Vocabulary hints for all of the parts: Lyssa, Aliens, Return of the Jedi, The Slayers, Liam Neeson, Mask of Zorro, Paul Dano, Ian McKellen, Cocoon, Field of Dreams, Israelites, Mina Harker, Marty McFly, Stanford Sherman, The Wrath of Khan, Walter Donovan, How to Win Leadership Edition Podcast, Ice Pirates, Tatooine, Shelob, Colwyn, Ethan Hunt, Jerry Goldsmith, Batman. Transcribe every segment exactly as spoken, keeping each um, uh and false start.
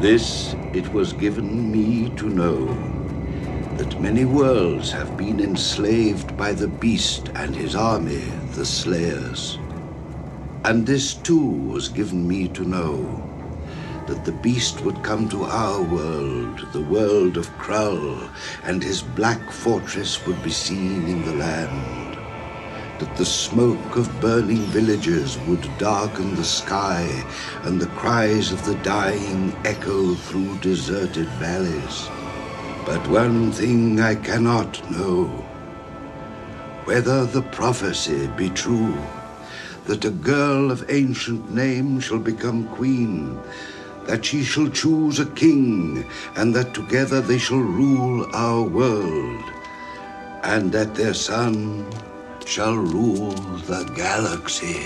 This it was given me to know, that many worlds have been enslaved by the beast and his army, the Slayers. And this too was given me to know, that the beast would come to our world, the world of Krull, and his black fortress would be seen in the land. That the smoke of burning villages would darken the sky, and the cries of the dying echo through deserted valleys. But one thing I cannot know, whether the prophecy be true, that a girl of ancient name shall become queen, that she shall choose a king, and that together they shall rule our world, and that their son shall rule the galaxy.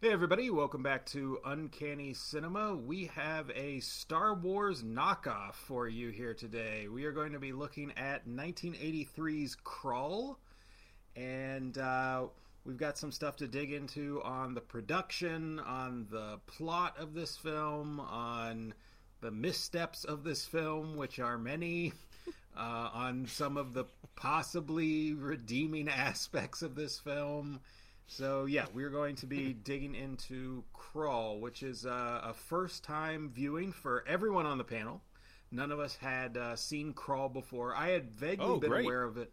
Hey everybody, welcome back to Uncanny Cinema. We have a Star Wars knockoff for you here today. We are going to be looking at nineteen eighty-three's Krull, and uh... we've got some stuff to dig into on the production, on the plot of this film, on the missteps of this film, which are many, uh, on some of the possibly redeeming aspects of this film. So, yeah, we're going to be digging into Krull, which is uh, a first-time viewing for everyone on the panel. None of us had uh, seen Krull before. I had vaguely oh, been great. aware of it.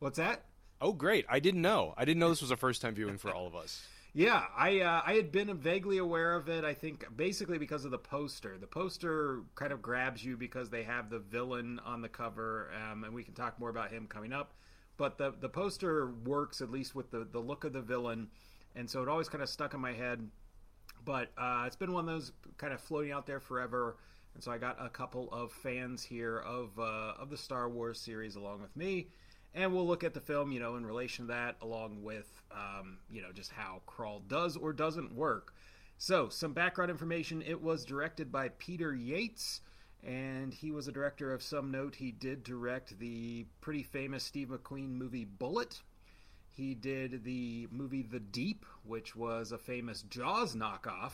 What's that? Oh, great. I didn't know. I didn't know this was a first-time viewing for all of us. Yeah, I uh, I had been vaguely aware of it, I think, basically because of the poster. The poster kind of grabs you because they have the villain on the cover, um, and we can talk more about him coming up. But the, the poster works, at least with the, the look of the villain, and so it always kind of stuck in my head. But uh, it's been one of those kind of floating out there forever, and so I got a couple of fans here of uh, of the Star Wars series along with me. And we'll look at the film, you know, in relation to that, along with, um, you know, just how Krull does or doesn't work. So, some background information. It was directed by Peter Yates, and he was a director of some note. He did direct the pretty famous Steve McQueen movie Bullitt. He did the movie The Deep, which was a famous Jaws knockoff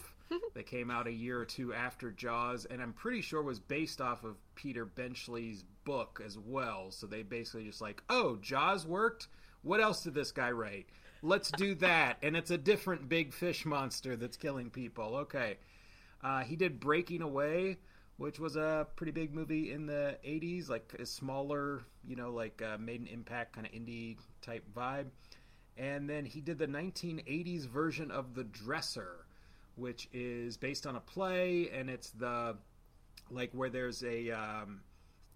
that came out a year or two after Jaws, and I'm pretty sure was based off of Peter Benchley's book as well. So they basically just like, oh, Jaws worked? What else did this guy write? Let's do that. And it's a different big fish monster that's killing people. Okay. Uh, he did Breaking Away, which was a pretty big movie in the eighties, like a smaller, you know, like uh, made an impact kind of indie type vibe. And then he did the nineteen eighties version of The Dresser, which is based on a play, and it's the like where there's a um,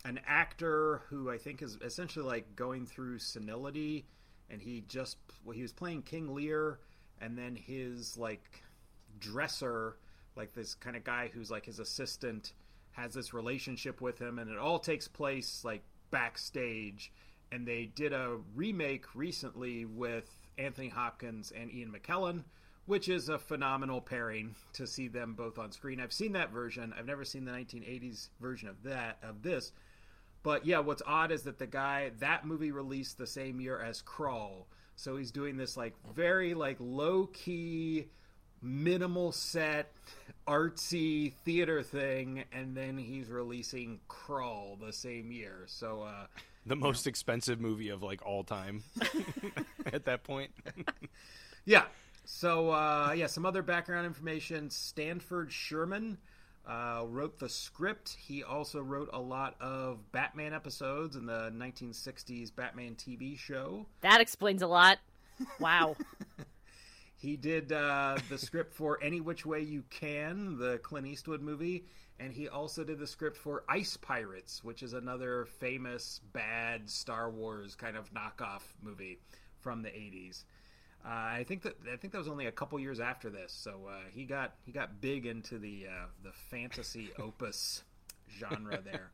an actor who I think is essentially like going through senility, and he just well, he was playing King Lear, and then his like dresser, like this kind of guy who's like his assistant, has this relationship with him, and it all takes place like backstage. And they did a remake recently with Anthony Hopkins and Ian McKellen, which is a phenomenal pairing to see them both on screen. I've seen that version. I've never seen the nineteen eighties version of that, of this. But yeah, what's odd is that the guy, that movie released the same year as Krull. So he's doing this like very like low key, minimal set, artsy theater thing. And then he's releasing Krull the same year. So, uh, the most expensive movie of like all time at that point. Yeah. So, uh, yeah, some other background information. Stanford Sherman uh, wrote the script. He also wrote a lot of Batman episodes in the nineteen sixties Batman T V show. That explains a lot. Wow. He did uh, the script for Any Which Way You Can, the Clint Eastwood movie. And he also did the script for Ice Pirates, which is another famous, bad Star Wars kind of knockoff movie from the eighties. Uh, I think that I think that was only a couple years after this, so uh, he got he got big into the uh, the fantasy opus genre there.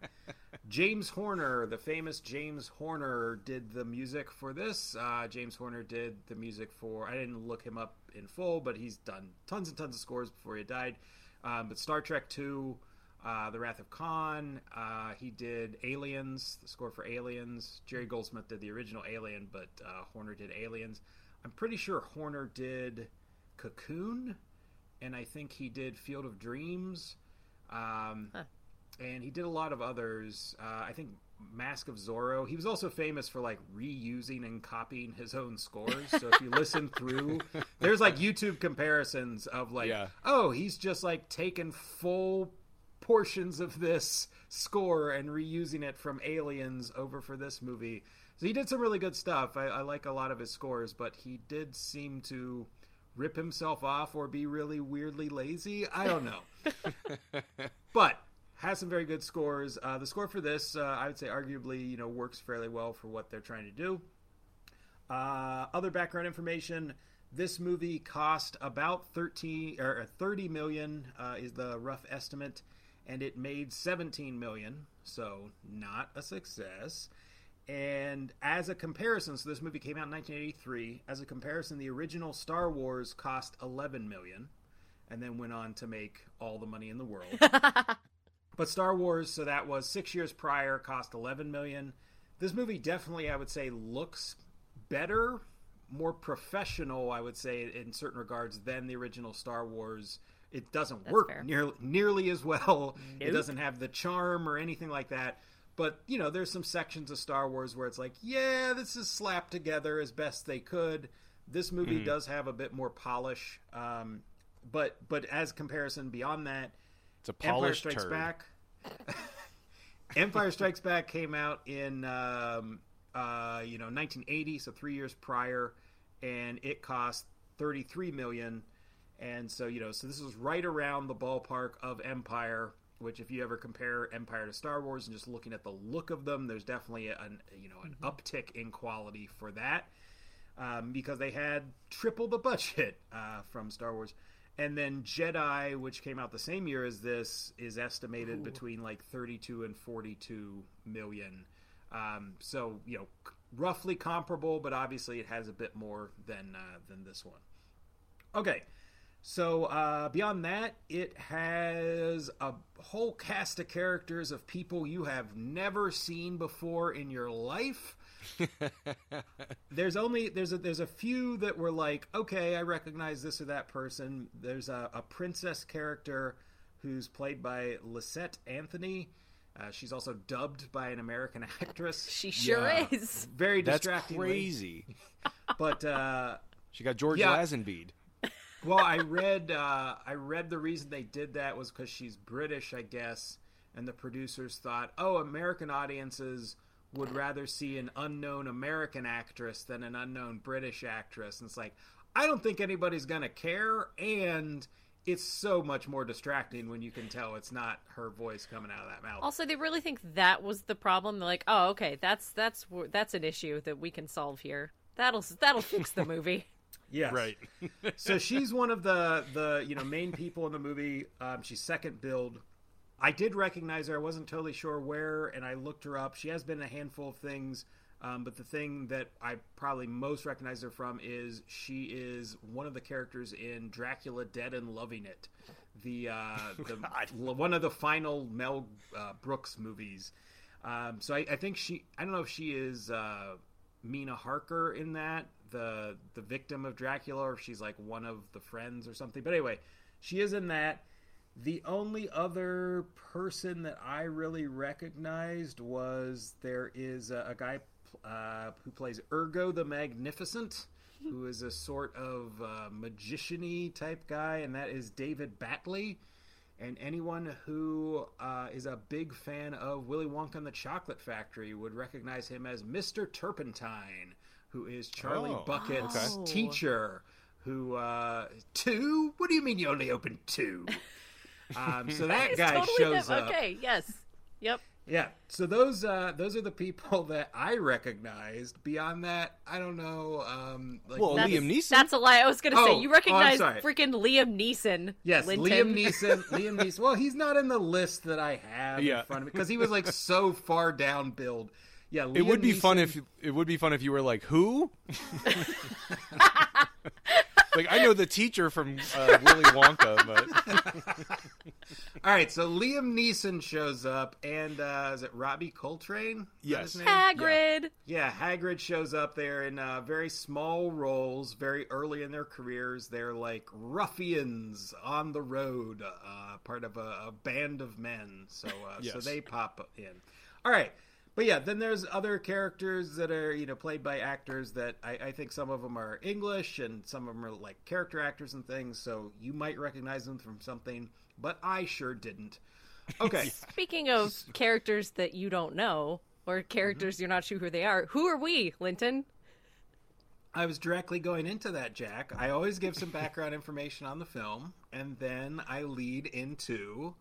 James Horner, the famous James Horner, did the music for this. Uh, James Horner did the music for. I didn't look him up in full, but he's done tons and tons of scores before he died. Um, but Star Trek two, uh, The Wrath of Khan. Uh, he did Aliens, the score for Aliens. Jerry Goldsmith did the original Alien, but uh, Horner did Aliens. I'm pretty sure Horner did Cocoon and I think he did Field of Dreams, um, huh. and he did a lot of others. Uh, I think Mask of Zorro. He was also famous for like reusing and copying his own scores. So if you listen through, there's like YouTube comparisons of like, yeah. oh, he's just like taking full portions of this score and reusing it from Aliens over for this movie. So he did some really good stuff. I, I like a lot of his scores, but he did seem to rip himself off or be really weirdly lazy. I don't know. But has some very good scores. Uh, the score for this, uh, I would say, arguably, you know, works fairly well for what they're trying to do. Uh, other background information: this movie cost about thirteen or thirty million uh, is the rough estimate, and it made seventeen million, so not a success. And as a comparison, so this movie came out in nineteen eighty-three. As a comparison, the original Star Wars cost eleven million, and then went on to make all the money in the world. But Star Wars, so that was six years prior, cost eleven million dollars. This movie definitely, I would say, looks better, more professional, I would say, in certain regards, than the original Star Wars. It doesn't That's work nearly, nearly as well. Nope. It doesn't have the charm or anything like that. But, you know, there's some sections of Star Wars where it's like, yeah, this is slapped together as best they could. This movie mm-hmm. does have a bit more polish. Um, but, but as comparison beyond that, it's a polished Empire Strikes turd. Back. Empire Strikes Back came out in um, uh, you know nineteen eighty, so three years prior, and it cost thirty-three million dollars. And so you know, so this is right around the ballpark of Empire. Which, if you ever compare Empire to Star Wars, and just looking at the look of them, there's definitely an you know an mm-hmm. uptick in quality for that um, because they had triple the budget uh, from Star Wars. And then Jedi, which came out the same year as this, is estimated Ooh. between like thirty-two and forty-two million. Um, so, you know, c- roughly comparable, but obviously it has a bit more than uh, than this one. Okay, so uh, beyond that, it has a whole cast of characters of people you have never seen before in your life. there's only there's a there's a few that were like, okay, I recognize this or that person. There's a, a princess character who's played by Lisette Anthony. Uh, she's also dubbed by an American actress. She sure yeah. is. Very distracting. That's crazy. But uh, she got George yeah. Lazenby. Well, I read uh, I read the reason they did that was because she's British, I guess, and the producers thought, oh, American audiences would rather see an unknown American actress than an unknown British actress. And it's like, I don't think anybody's going to care. And it's so much more distracting when you can tell it's not her voice coming out of that mouth. Also, they really think that was the problem. They're like, oh, okay, that's that's that's an issue that we can solve here. That'll that'll fix the movie. Yes. Right. So she's one of the, the you know main people in the movie. Um, she's second billed. I did recognize her. I wasn't totally sure where, and I looked her up. She has been in a handful of things, um, but the thing that I probably most recognize her from is she is one of the characters in Dracula Dead and Loving It, the, uh, the one of the final Mel uh, Brooks movies. Um, so I, I think she – I don't know if she is uh, Mina Harker in that, the the victim of Dracula, or if she's like one of the friends or something. But anyway, she is in that. The only other person that I really recognized was there is a, a guy uh, who plays Ergo the Magnificent, who is a sort of uh, magician-y type guy, and that is David Batley. And anyone who uh, is a big fan of Willy Wonka and the Chocolate Factory would recognize him as Mister Turkentine, who is Charlie oh, Bucket's okay. teacher. Who, uh, two? What do you mean you only opened two? Um, so that, that guy totally shows him. up. Okay, yes. Yep. Yeah. So those uh, those are the people that I recognized. Beyond that, I don't know. Um, like, well, that's, Liam Neeson. That's a lie. I was going to oh, say, you recognize oh, freaking Liam Neeson. Yes, Linton. Liam Neeson. Liam Neeson. Well, he's not in the list that I have yeah. in front of me because he was like so far down billed. Yeah, Liam it would be Neeson. fun if it would be fun if you were like, who? Like, I know the teacher from uh, Willy Wonka, but All right, so Liam Neeson shows up, and uh, is it Robbie Coltrane? Is yes. Hagrid. Yeah. yeah, Hagrid shows up there in uh, very small roles, very early in their careers. They're like ruffians on the road, uh, part of a, a band of men. So, uh, yes. so they pop in. All right. But yeah, then there's other characters that are, you know, played by actors that I, I think some of them are English and some of them are like character actors and things. So you might recognize them from something, but I sure didn't. Okay. Speaking of characters that you don't know or characters mm-hmm. you're not sure who they are, who are we, Linton? I was directly going into that, Jack. I always give some background information on the film, and then I lead into...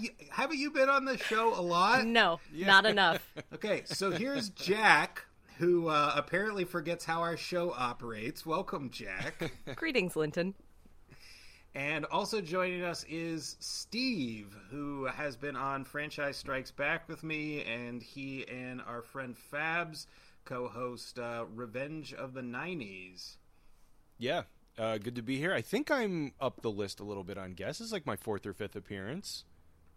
You, haven't you been on the show a lot? No, yeah. not enough. Okay, so here's Jack, who uh, apparently forgets how our show operates. Welcome, Jack. Greetings, Linton. And also joining us is Steve, who has been on Franchise Strikes Back with me, and he and our friend Fabs co-host uh, Revenge of the nineties. Yeah, uh, good to be here. I think I'm up the list a little bit on guesses, like my fourth or fifth appearance.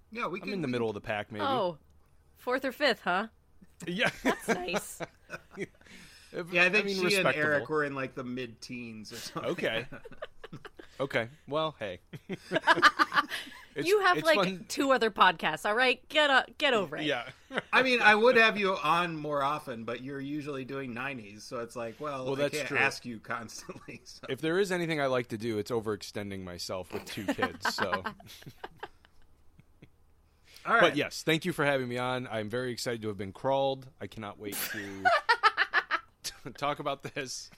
Yeah, we can, I'm in the we... middle of the pack, maybe. Oh, fourth or fifth, huh? Yeah. That's nice. yeah, I think I mean, she and Eric were in, like, the mid-teens or something. Okay. okay. Well, hey. you have, like, fun. two other podcasts, all right? Get uh, get over it. Yeah. I mean, I would have you on more often, but you're usually doing nineties, so it's like, well, well I that's can't true. ask you constantly. So. If there is anything I like to do, it's overextending myself with two kids, so... All right. But yes, thank you for having me on. I'm very excited to have been crawled. I cannot wait to t- talk about this.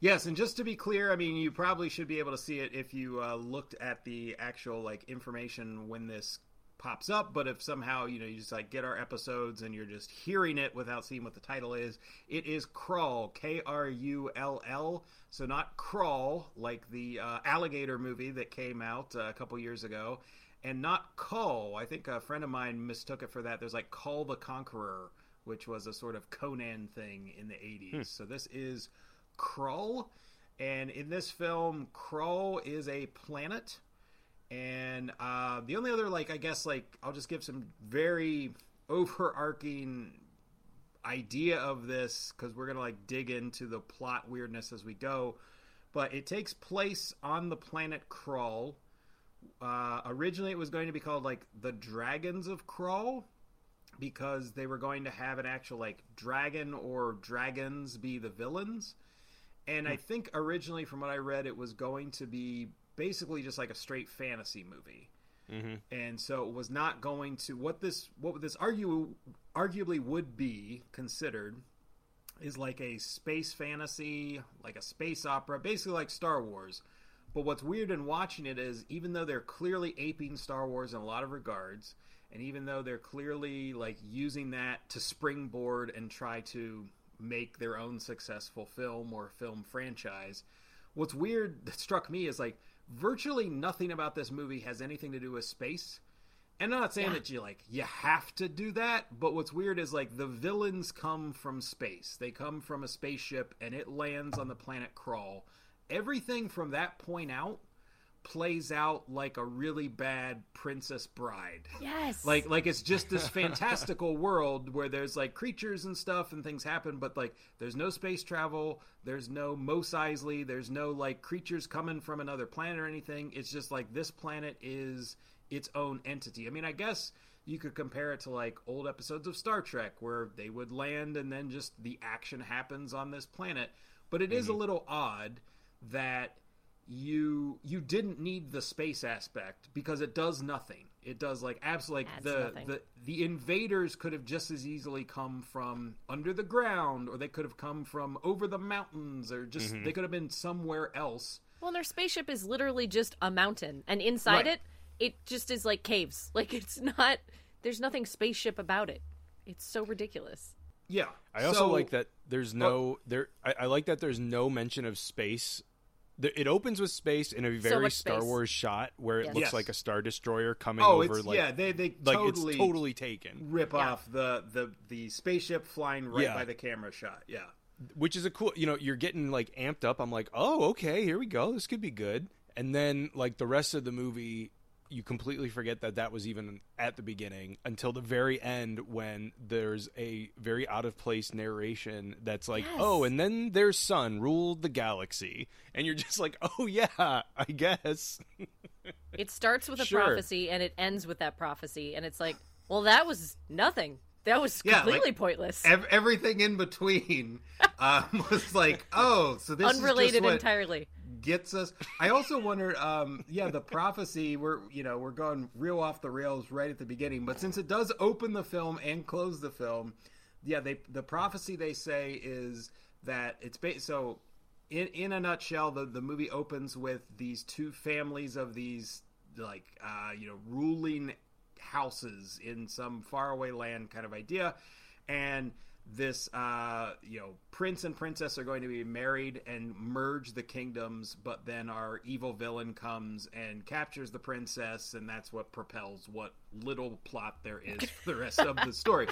Yes, and just to be clear, I mean, you probably should be able to see it if you uh, looked at the actual like information when this pops up. But if somehow you know you just like get our episodes and you're just hearing it without seeing what the title is, it is Krull, K R U L L. So not crawl like the uh, alligator movie that came out uh, a couple years ago. And not Call. I think a friend of mine mistook it for that. There's like Call the Conqueror, which was a sort of Conan thing in the eighties. Hmm. So this is Krull. And in this film, Krull is a planet. And uh, the only other, like, I guess, like, I'll just give some very overarching idea of this because we're going to, like, dig into the plot weirdness as we go. But it takes place on the planet Krull. Uh, originally it was going to be called like the Dragons of Krull because they were going to have an actual like dragon or dragons be the villains. And I think originally from what I read, it was going to be basically just like a straight fantasy movie. Mm-hmm. And so it was not going to, what this, what this argue, arguably would be considered is like a space fantasy, like a space opera, basically like Star Wars. But what's weird in watching it is, even though they're clearly aping Star Wars in a lot of regards, and even though they're clearly like using that to springboard and try to make their own successful film or film franchise, what's weird that struck me is like virtually nothing about this movie has anything to do with space. And I'm not saying yeah. that you like you have to do that, but what's weird is like the villains come from space. They come from a spaceship and it lands on the planet Krull. Everything from that point out plays out like a really bad Princess Bride. Yes. Like like it's just this fantastical world where there's like creatures and stuff and things happen, but like there's no space travel, there's no Mos Eisley, there's no like creatures coming from another planet or anything. It's just like this planet is its own entity. I mean, I guess you could compare it to like old episodes of Star Trek where they would land and then just the action happens on this planet. But it mm-hmm. is a little odd that you you didn't need the space aspect because it does nothing. It does like absolutely like the, the the invaders could have just as easily come from under the ground, or they could have come from over the mountains, or just mm-hmm. they could have been somewhere else. Well, their spaceship is literally just a mountain, and inside right. it it just is like caves. Like it's not, there's nothing spaceship about it. It's so ridiculous. Yeah. I also so, like that there's no uh, there I, I like that there's no mention of space. It opens with space in a very so Star Wars shot where it yes. looks yes. like a Star Destroyer coming oh, over. It's, like, yeah, they they totally, like it's totally taken. Rip yeah. off the, the, the spaceship flying right yeah. by the camera shot. Yeah, which is a cool. You know, you're getting like amped up. I'm like, oh, okay, here we go. This could be good. And then like the rest of the movie you completely forget that that was even at the beginning until the very end when there's a very out of place narration that's like, yes. oh, and then their son ruled the galaxy. And you're just like, oh, yeah, I guess. It starts with a sure. prophecy and it ends with that prophecy. And it's like, well, that was nothing. That was completely yeah, like, pointless. Ev- everything in between um, was like, oh, so this unrelated is unrelated entirely. Gets us. I also wondered, um, yeah, the prophecy. We're you know we're going real off the rails right at the beginning, but since it does open the film and close the film, yeah, they the prophecy they say is that it's ba- so. In in a nutshell, the the movie opens with these two families of these like uh, you know ruling houses in some faraway land kind of idea, and this uh you know prince and princess are going to be married and merge the kingdoms, but then our evil villain comes and captures the princess, and that's what propels what little plot there is for the rest of the story.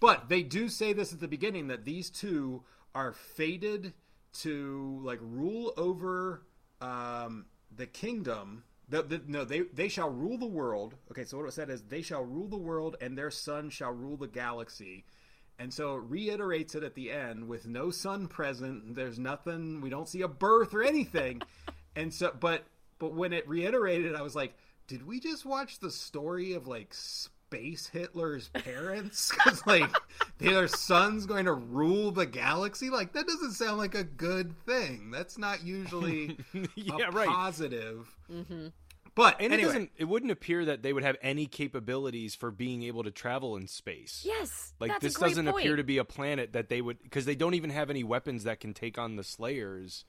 But they do say this at the beginning, that these two are fated to like rule over um the kingdom. The, the, no, they they shall rule the world. Okay, so what it said is they shall rule the world and their son shall rule the galaxy. And so it reiterates it at the end with no son present. There's nothing. We don't see a birth or anything. And so, but but when it reiterated, I was like, did we just watch the story of like Space Hitler's parents? Because like their son's going to rule the galaxy. Like that doesn't sound like a good thing. That's not usually yeah, a right. positive. Mm-hmm. But and anyway. it doesn't. It wouldn't appear that they would have any capabilities for being able to travel in space. Yes, like that's this a great doesn't point. appear to be a planet that they would, because they don't even have any weapons that can take on the Slayers.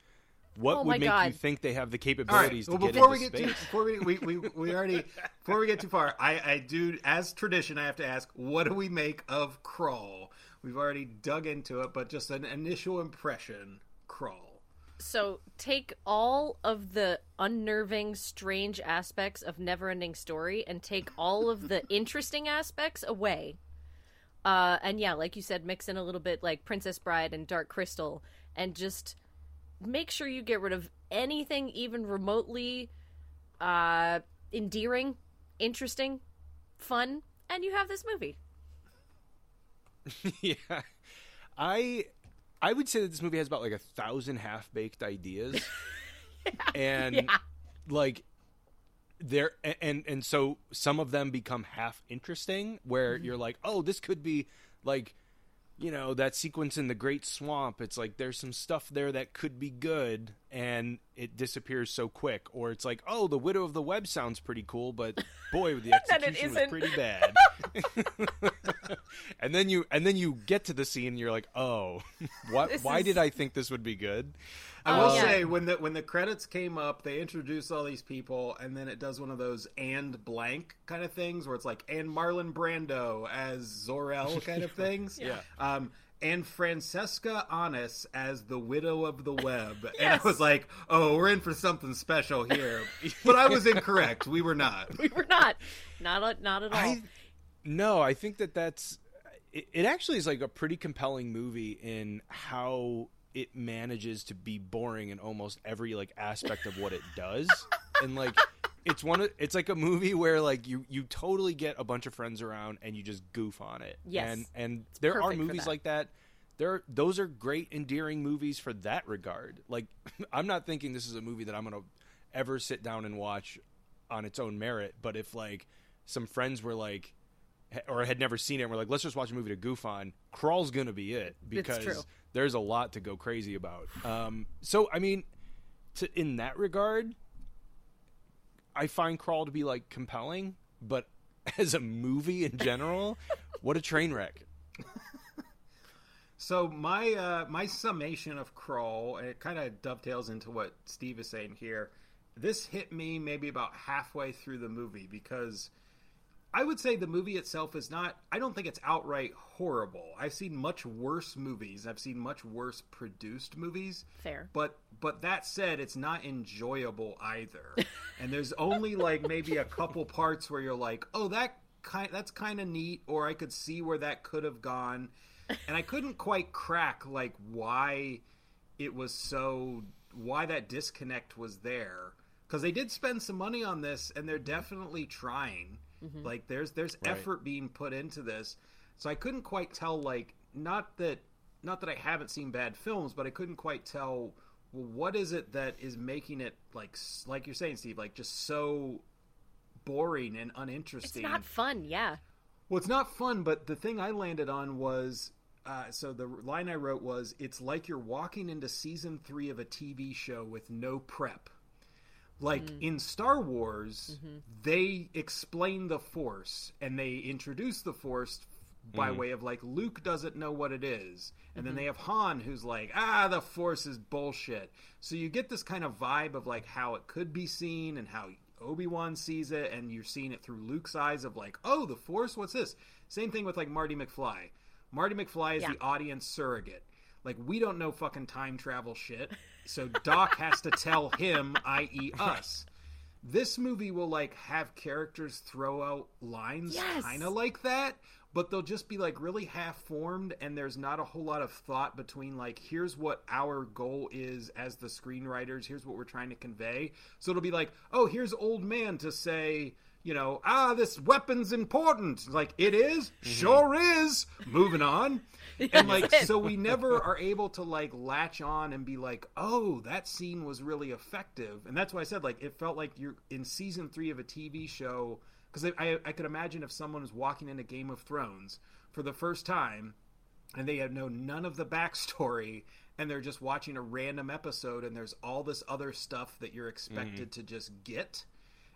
What oh would make God. you think they have the capabilities right. well, to get into space? Too, before we we we we already before we get too far, I, I do as tradition. I have to ask, what do we make of Krull? We've already dug into it, but just an initial impression, Krull. So take all of the unnerving, strange aspects of Neverending Story and take all of the interesting aspects away. Uh, and yeah, like you said, mix in a little bit like Princess Bride and Dark Crystal and just make sure you get rid of anything even remotely uh, endearing, interesting, fun, and you have this movie. yeah. I... I would say that this movie has about like a thousand half-baked ideas, yeah. and yeah. like there, and and so some of them become half interesting, where mm-hmm. you're like, oh, this could be like, you know, that sequence in the Great Swamp. It's like there's some stuff there that could be good, and it disappears so quick. Or it's like, oh, the Widow of the Web sounds pretty cool, but boy, the execution was pretty bad. and then you and then you get to the scene, and you're like, oh, what? This why is... did I think this would be good? I will um, say when the when the credits came up, they introduced all these people, and then it does one of those and blank kind of things where it's like and Marlon Brando as Zor-El kind of things. yeah. Um, and Francesca Onis as the Widow of the Web. yes. And I was like, oh, we're in for something special here. But I was incorrect. We were not. We were not. Not not at all. I, no, I think that that's... It, it actually is like a pretty compelling movie in how it manages to be boring in almost every like aspect of what it does. And like... It's one. Of, it's like a movie where like you, you totally get a bunch of friends around and you just goof on it. Yes, and and it's there are movies that. like that. There, those are great, endearing movies for that regard. Like, I'm not thinking this is a movie that I'm gonna ever sit down and watch on its own merit. But if like some friends were like, or had never seen it, and were like, let's just watch a movie to goof on. Krull's gonna be it because there's a lot to go crazy about. Um, so I mean, to in that regard. I find Krull to be, like, compelling, but as a movie in general, what a train wreck. So my uh, my summation of Krull, and it kind of dovetails into what Steve is saying here, this hit me maybe about halfway through the movie, because I would say the movie itself is not, I don't think it's outright horrible. I've seen much worse movies. I've seen much worse produced movies. Fair. But but that said, it's not enjoyable either. And there's only like maybe a couple parts where you're like, oh, that kind that's kind of neat, or I could see where that could have gone. And I couldn't quite crack like why it was so, why that disconnect was there. because they did spend some money on this, and they're definitely trying. Mm-hmm. Like, there's there's right. effort being put into this. So I couldn't quite tell, like, not that not that I haven't seen bad films, but I couldn't quite tell, well, what is it that is making it, like like you're saying, Steve, like, just so boring and uninteresting. It's not fun, yeah. Well, it's not fun, but the thing I landed on was, uh, so the line I wrote was, it's like you're walking into season three of a T V show with no prep. Like, mm. in Star Wars, mm-hmm. they explain the Force, and they introduce the Force by mm. way of, like, Luke doesn't know what it is. And mm-hmm. then they have Han, who's like, ah, the Force is bullshit. So you get this kind of vibe of, like, how it could be seen and how Obi-Wan sees it, and you're seeing it through Luke's eyes of, like, oh, the Force? What's this? Same thing with, like, Marty McFly. Marty McFly is yeah. the audience surrogate. Like, we don't know fucking time travel shit, so Doc has to tell him, that is us. This movie will, like, have characters throw out lines yes. kind of like that, but they'll just be, like, really half-formed, and there's not a whole lot of thought between, like, here's what our goal is as the screenwriters, here's what we're trying to convey. So it'll be like, oh, here's Old Man to say... You know, ah, this weapon's important. Like, it is? Mm-hmm. Sure is. Moving on. yes. And, like, so we never are able to, like, latch on and be like, oh, that scene was really effective. And that's why I said, like, it felt like you're in season three of a T V show. Because I, I, I could imagine if someone was walking into Game of Thrones for the first time and they had known none of the backstory and they're just watching a random episode and there's all this other stuff that you're expected mm-hmm. to just get.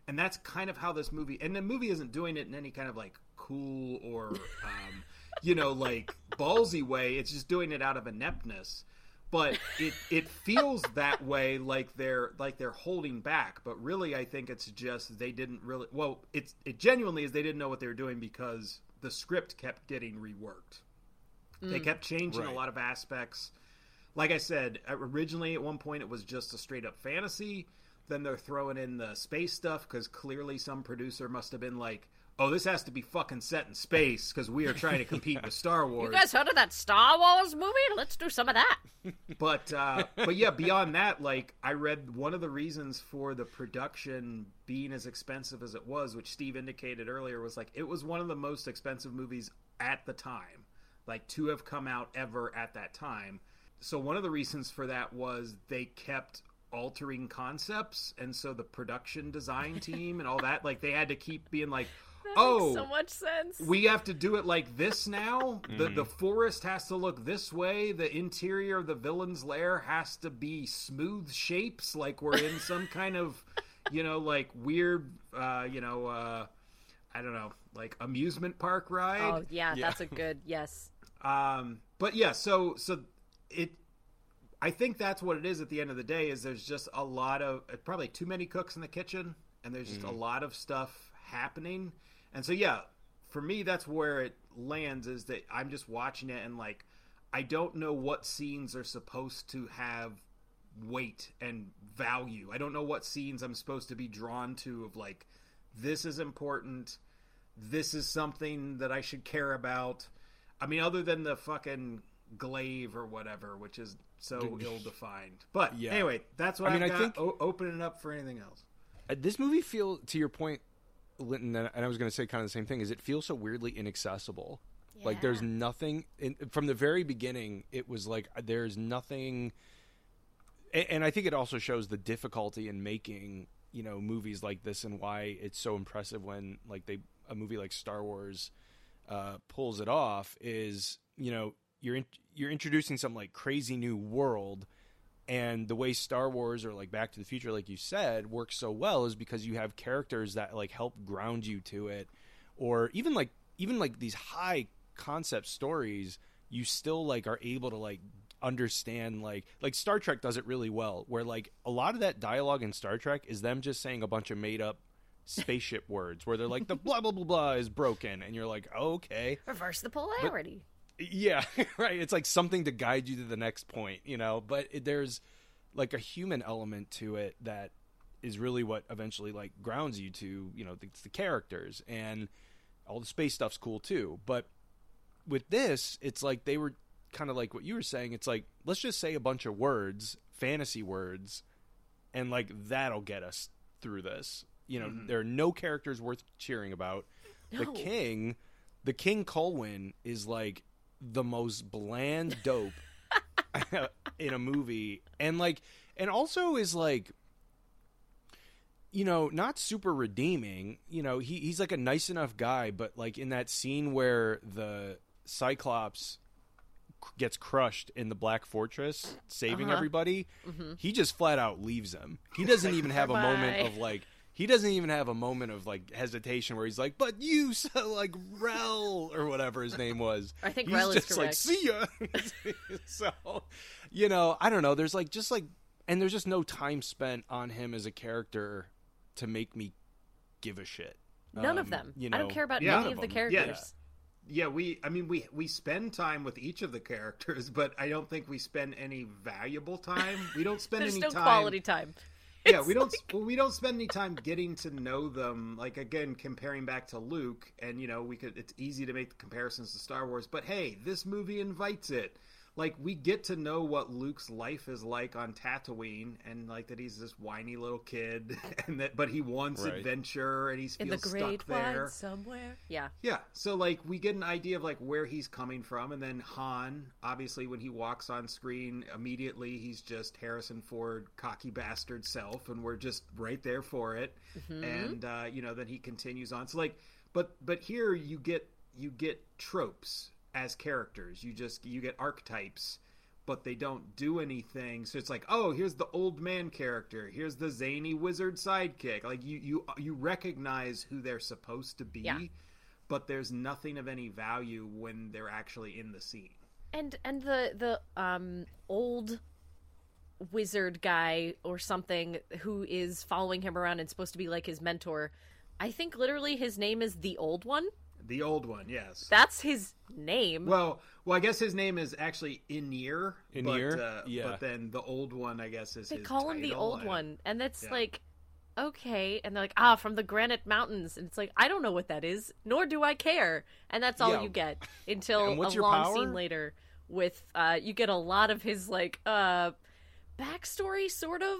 And that's kind of how this movie... And the movie isn't doing it in any kind of, like, cool or, um, you know, like, ballsy way. It's just doing it out of ineptness. But it, it feels that way, like they're like they're holding back. But really, I think it's just they didn't really... Well, it's, it genuinely is they didn't know what they were doing because the script kept getting reworked. Mm. They kept changing right. a lot of aspects. Like I said, originally, at one point, it was just a straight-up fantasy. Then they're throwing in the space stuff because clearly some producer must have been like, oh, this has to be fucking set in space because we are trying to compete with Star Wars. You guys heard of that Star Wars movie? Let's do some of that. But, uh, but yeah, beyond that, like, I read one of the reasons for the production being as expensive as it was, which Steve indicated earlier, was like, it was one of the most expensive movies at the time, like, to have come out ever at that time. So one of the reasons for that was they kept... altering concepts, and so the production design team and all that, like, they had to keep being like, that oh, so much sense. We have to do it like this now. Mm-hmm. The the forest has to look this way. The interior of the villain's lair has to be smooth shapes, like we're in some kind of, you know, like weird, uh, you know, uh, I don't know, like amusement park ride. Oh yeah, yeah. That's a good yes. Um, but yeah, so so it. I think that's what it is at the end of the day is there's just a lot of probably too many cooks in the kitchen and there's just mm. a lot of stuff happening. And so, yeah, for me, that's where it lands is that I'm just watching it and like, I don't know what scenes are supposed to have weight and value. I don't know what scenes I'm supposed to be drawn to of like, this is important. This is something that I should care about. I mean, other than the fucking glaive or whatever, which is, so ill-defined. But yeah. anyway, that's what I mean, I've got. I think, o- open it up for anything else. Uh, this movie feels, to your point, Linton, and I was going to say kind of the same thing, is it feels so weirdly inaccessible. Yeah. Like there's nothing, in, from the very beginning, it was like there's nothing, and, and I think it also shows the difficulty in making, you know, movies like this and why it's so impressive when like they a movie like Star Wars uh, pulls it off is, you know, you're in, you're introducing some like crazy new world, and the way Star Wars or like Back to the Future, like you said, works so well is because you have characters that like help ground you to it, or even like even like these high concept stories, you still like are able to like understand like like Star Trek does it really well, where like a lot of that dialogue in Star Trek is them just saying a bunch of made up spaceship words where they're like the blah blah blah blah is broken, and you're like oh, okay, reverse the polarity. But, yeah, right. It's like something to guide you to the next point, you know, but it, there's like a human element to it that is really what eventually like grounds you to, you know, it's the characters, and all the space stuff's cool too. But with this, it's like they were kind of like what you were saying. It's like, let's just say a bunch of words, fantasy words, and like that'll get us through this. You know, mm-hmm. there are no characters worth cheering about. No. The king, the King Colwyn is like the most bland dope in a movie. And like, and also is like, you know, not super redeeming. You know, he, he's like a nice enough guy, but like in that scene where the Cyclops gets crushed in the Black Fortress, saving uh-huh. everybody, mm-hmm. he just flat out leaves him. He doesn't even have a moment of like, he doesn't even have a moment of like hesitation where he's like, but you, so like Rell or whatever his name was. I think Rell is correct. He's just like, see ya. So, you know, I don't know. There's like, just like, and there's just no time spent on him as a character to make me give a shit. None um, of them. You know, I don't care about yeah, any of the them. characters. Yeah. Yeah, we. I mean, we we spend time with each of the characters, but I don't think we spend any valuable time. We don't spend any no time. quality time. Yeah, it's we don't. Like... Well, we don't spend any time getting to know them. Like again, comparing back to Luke, and you know, we could. It's easy to make the comparisons to Star Wars, but hey, this movie invites it. Like we get to know what Luke's life is like on Tatooine, and like that he's this whiny little kid, and that but he wants right. adventure, and he feels in the great stuck there wide somewhere. Yeah, yeah. So like we get an idea of like where he's coming from, and then Han, obviously, when he walks on screen, immediately he's just Harrison Ford cocky bastard self, and we're just right there for it. Mm-hmm. And uh, you know, then he continues on. So like, but but here you get you get tropes. As characters, you just you get archetypes, but they don't do anything. So it's like, oh, here's the old man character, here's the zany wizard sidekick. Like you you you recognize who they're supposed to be, yeah. but there's nothing of any value when they're actually in the scene. And and the the um old wizard guy or something who is following him around and supposed to be like his mentor, I think literally his name is the old one. The old one, yes. That's his name. Well, well, I guess his name is actually Ynyr. Ynyr, but, uh, yeah. But then the old one, I guess, is they his They call title. him the old and, one, and that's yeah. like, okay. And they're like, ah, from the Granite Mountains. And it's like, I don't know what that is, nor do I care. And that's all yeah. you get until a long power? scene later with, uh, you get a lot of his, like, uh, backstory, sort of.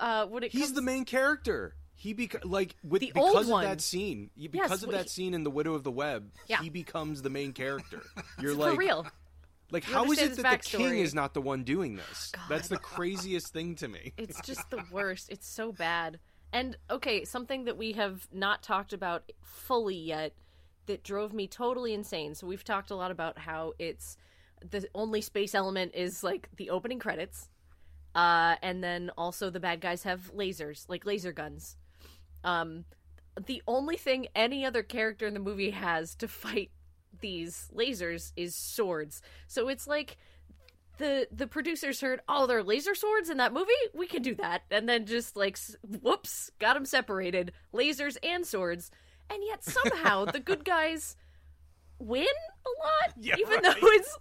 Uh, when it He's comes- the main character. He beca- like with the because of one. that scene, because yes, of that he... scene in The Widow of the Web, yeah. he becomes the main character. You're like, for real. Like you how is it that backstory. the king is not the one doing this? God. That's the craziest thing to me. It's just the worst. It's so bad. And okay, something that we have not talked about fully yet that drove me totally insane. So we've talked a lot about how it's the only space element is like the opening credits, uh, and then also the bad guys have lasers, like laser guns. Um, the only thing any other character in the movie has to fight these lasers is swords. So it's like the the producers heard, oh, there are laser swords in that movie? We can do that. And then just like, whoops, got them separated. Lasers and swords. And yet somehow the good guys win a lot, yeah, even right. though it's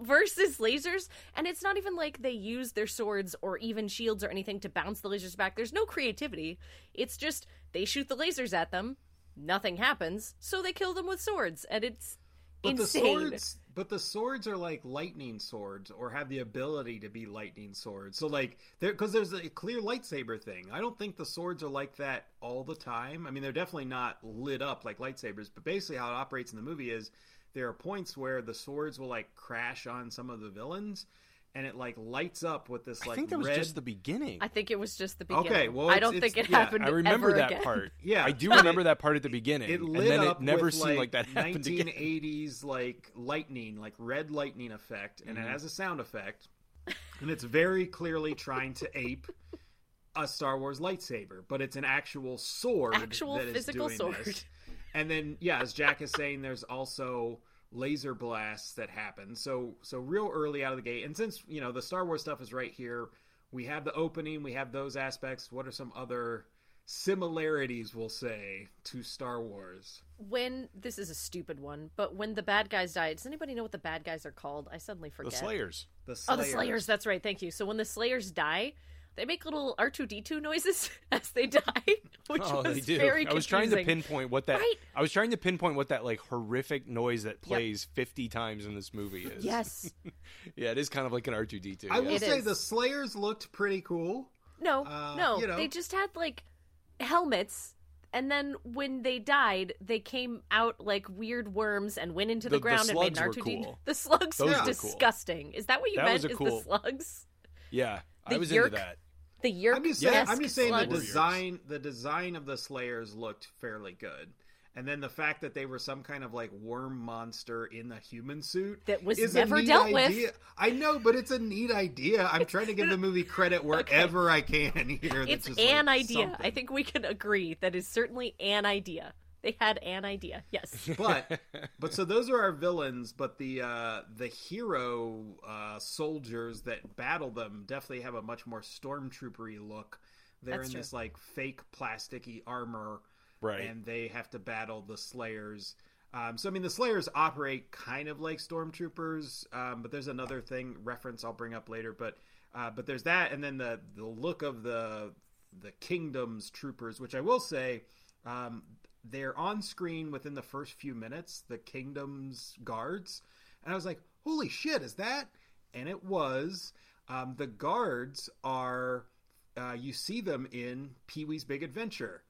versus lasers. And it's not even like they use their swords or even shields or anything to bounce the lasers back. There's no creativity. It's just they shoot the lasers at them, nothing happens, so they kill them with swords. And it's but insane. The swords, but the swords are like lightning swords or have the ability to be lightning swords. So like, because there's a clear lightsaber thing. I don't think the swords are like that all the time. I mean, they're definitely not lit up like lightsabers, but basically how it operates in the movie is there are points where the swords will like crash on some of the villains and it like lights up with this like I think that red... was just the beginning. I think it was just the beginning. Okay, well, I don't think it yeah, happened I remember ever that again. part. Yeah. I do remember that part at the beginning. It lit and then up it never with, seemed like, like that happened again. nineteen eighties like lightning, like red lightning effect, and mm-hmm. it has a sound effect and it's very clearly trying to ape a Star Wars lightsaber, but it's an actual sword, actual that physical is doing sword. This. And then, yeah, as Jack is saying, there's also laser blasts that happen. So so real early out of the gate. And since, you know, the Star Wars stuff is right here, we have the opening, we have those aspects. What are some other similarities, we'll say, to Star Wars? When, this is a stupid one, but when the bad guys die, does anybody know what the bad guys are called? I suddenly forget. The Slayers. The Slayers. Oh, the Slayers, that's right, thank you. So when the Slayers die... they make little R two D two noises as they die, which oh, was they do. very confusing. I was trying to pinpoint what that right? I was trying to pinpoint what that like horrific noise that plays yep. fifty times in this movie is. Yes. Yeah, it is kind of like an R two D two. I yeah. will it say is. the Slayers looked pretty cool. No, uh, no. You know. They just had like helmets, and then when they died, they came out like weird worms and went into the, the ground the and made R two D two. Cool. The slugs Those were disgusting. Cool. Is that what you that meant? Is cool. the slugs? Yeah, the I was yerk? into that. The yerk. I'm just saying, I'm just saying the design, the design of the Slayers looked fairly good. And then the fact that they were some kind of like worm monster in the human suit that was is never dealt idea. with. I know, but it's a neat idea. I'm trying to give the movie credit wherever okay. I can here. It's just an like idea. Something. I think we can agree that is certainly an idea. They had an idea. Yes. But but so those are our villains. But the uh, the hero uh, soldiers that battle them definitely have a much more stormtrooper-y look. They're That's in true. this like fake plasticky armor. Right. And they have to battle the Slayers. Um, so, I mean, the Slayers operate kind of like stormtroopers, um, but there's another thing, reference I'll bring up later. But uh, but there's that, and then the, the look of the the Kingdom's troopers, which I will say, um, they're on screen within the first few minutes, the Kingdom's guards. And I was like, holy shit, is that? And it was. Um, the guards are, uh, you see them in Pee-wee's Big Adventure.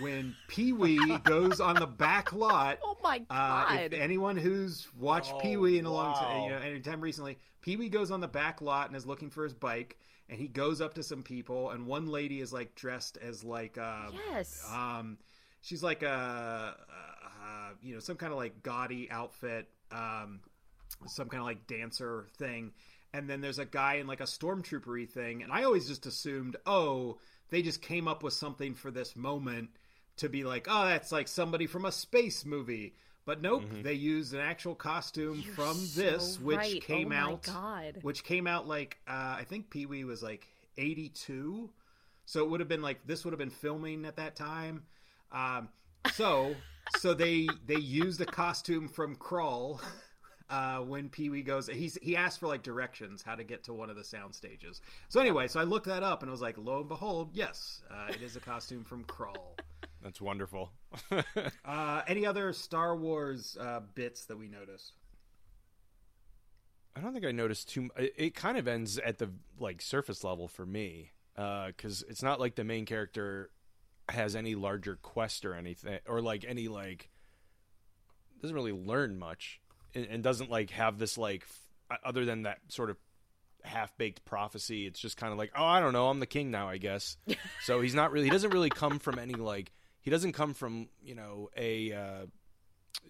When Pee-wee goes on the back lot, oh my god! Uh, if anyone who's watched oh, Pee-wee in a long wow. time, you know, any time recently, Pee-wee goes on the back lot and is looking for his bike, and he goes up to some people, and one lady is like dressed as like, uh, yes, um, she's like a, uh, uh, you know, some kind of like gaudy outfit, um, some kind of like dancer thing, and then there's a guy in like a stormtrooper-y thing, and I always just assumed, oh. They just came up with something for this moment to be like, oh, that's like somebody from a space movie. But nope, mm-hmm. they used an actual costume You're from so this, which right. came oh out, God. which came out like, uh, I think Pee-wee was like eighty-two. So it would have been like, this would have been filming at that time. Um, so, so they, they used a costume from Krull. Uh, when Pee-wee goes, he's, he asked for like directions how to get to one of the sound stages. So anyway, so I looked that up and I was like, lo and behold, yes, uh, it is a costume from Krull. That's wonderful. uh, any other Star Wars uh, bits that we noticed? I don't think I noticed too much. It kind of ends at the like surface level for me because uh, it's not like the main character has any larger quest or anything or like any like doesn't really learn much. And doesn't like have this like f- other than that sort of half-baked prophecy. It's just kind of like, oh, I don't know, I'm the king now, I guess. So he's not really. He doesn't really come from any like. He doesn't come from you know a uh,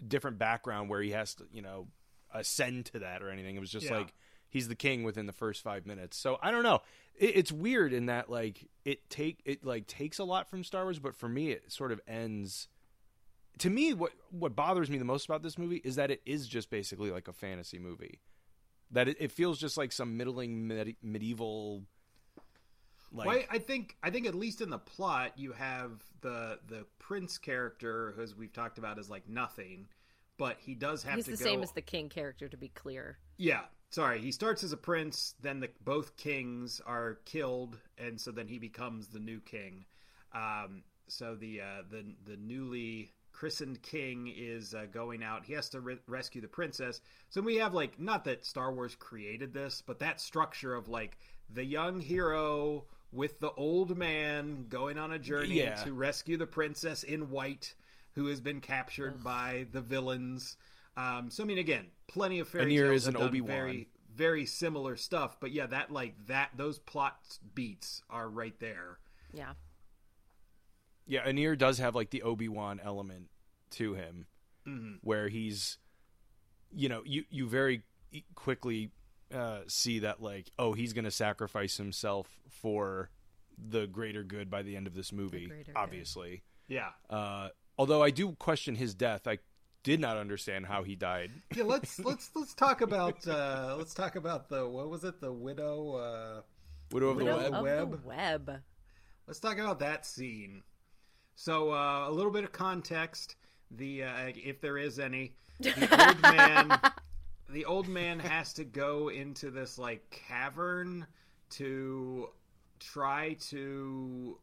different background where he has to you know ascend to that or anything. It was just yeah. like he's the king within the first five minutes. So I don't know. It, it's weird in that like it take it like takes a lot from Star Wars, but for me it sort of ends. To me, what what bothers me the most about this movie is that it is just basically like a fantasy movie. That it, it feels just like some middling med- medieval. Like, well, I think I think at least in the plot, you have the the prince character, who as we've talked about is like nothing, but he does have. He's to He's the go... same as the king character, to be clear. Yeah, sorry. He starts as a prince, then the both kings are killed, and so then he becomes the new king. Um, so the uh, the the newly. Christened king is uh, going out. He has to re- rescue the princess. So we have like, not that Star Wars created this, but that structure of like the young hero with the old man going on a journey yeah. to rescue the princess in white, who has been captured Ugh. by the villains. Um, so I mean, again, plenty of fairy Ynyr tales have done Obi-Wan. very, very similar stuff. But yeah, that like that those plot beats are right there. Yeah. Yeah, Ynyr does have, like, the Obi-Wan element to him, mm-hmm. where he's, you know, you, you very quickly uh, see that, like, oh, he's going to sacrifice himself for the greater good by the end of this movie, obviously. Good. Yeah. Uh, although I do question his death. I did not understand how he died. Yeah, let's let's let's talk about uh, let's talk about the, what was it, the widow? Uh, widow of, widow the, web. of web. the web. Let's talk about that scene. So uh, a little bit of context, the uh, if there is any, the old man, the old man has to go into this like cavern to try to.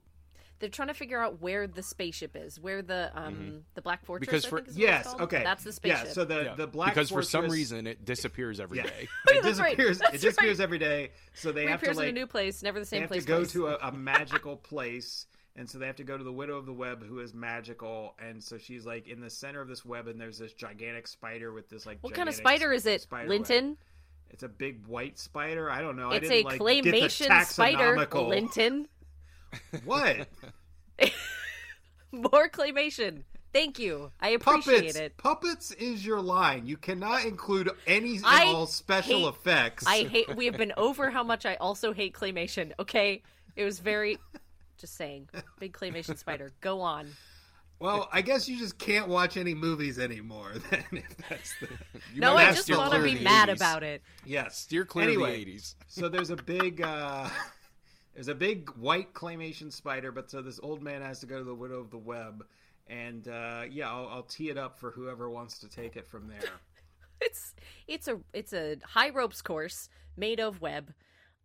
They're trying to figure out where the spaceship is, where the um mm-hmm. the Black Fortress. Because for I think is what yes, it's okay, that's the spaceship. Yeah, so the, yeah. the Black because Fortress, for some reason it disappears every yeah. day. It disappears. That's it disappears right. every day. So they Reappears have to like in a new place, never the same they have place. To go place. to a, a magical place. And so they have to go to the Widow of the Web, who is magical. And so she's like in the center of this web, and there's this gigantic spider with this like. What kind of spider is it, Linton? Web. It's a big white spider. I don't know. It's I didn't, a like, claymation get the taxonomical. Spider, Linton. What? More claymation. Thank you. I appreciate puppets, it. Puppets is your line. You cannot include any and all special hate, effects. I hate. We have been over how much I also hate claymation. Okay, it was very. Just saying, big claymation spider. Go on. Well, I guess you just can't watch any movies anymore. Then, if that's the you no, I just want to be mad eighties. About it. Yes, steer clear anyway, of the eighties. So there's a big. Uh, There's a big white claymation spider, but so this old man has to go to the Widow of the Web, and uh, yeah, I'll, I'll tee it up for whoever wants to take it from there. it's it's a it's a high ropes course made of web,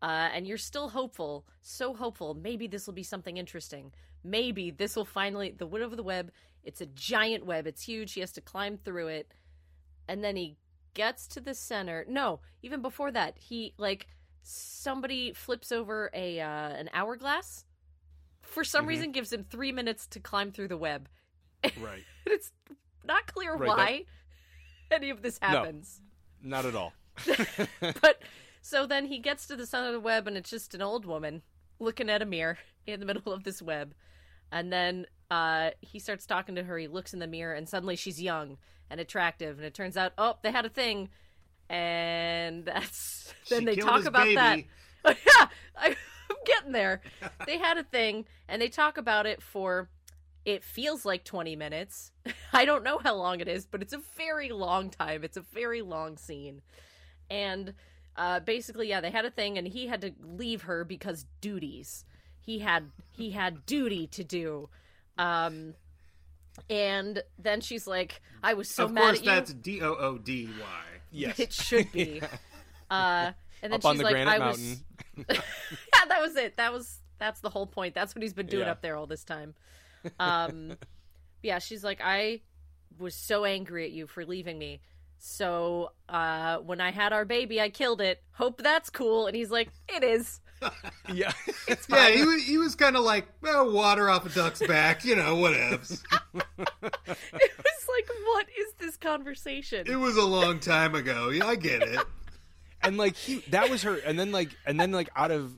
uh, and you're still hopeful, so hopeful. Maybe this will be something interesting. Maybe this will finally the Widow of the Web. It's a giant web. It's huge. He has to climb through it, and then he gets to the center. No, even before that, he like. Somebody flips over a uh, an hourglass. For some mm-hmm. reason, gives him three minutes to climb through the web. Right. And it's not clear right, why that... any of this happens. No, not at all. But so then he gets to the center of the web, and it's just an old woman looking at a mirror in the middle of this web. And then uh, he starts talking to her. He looks in the mirror, and suddenly she's young and attractive. And it turns out, oh, they had a thing. And that's then she they talk about baby. That. Oh, yeah, I'm getting there. They had a thing, and they talk about it for it feels like twenty minutes. I don't know how long it is, but it's a very long time. It's a very long scene, and uh, basically, yeah, they had a thing, and he had to leave her because duties. He had he had duty to do. Um, and then she's like, "I was so of mad course at you." That's D O O D Y. Yes. It should be. Yeah. uh, and then up she's on the like, Granite I Mountain. Was... yeah, that was it. That was that's the whole point. That's what he's been doing yeah. up there all this time. Um, yeah, she's like, I was so angry at you for leaving me. So uh, when I had our baby, I killed it. Hope that's cool. And he's like, it is. yeah, it's fine. Yeah. He was, he was kind of like, well, water off a duck's back. You know, whatevs. It was like, what is this conversation? It was a long time ago. Yeah, I get it. And like he, that was her. And then like, and then like, out of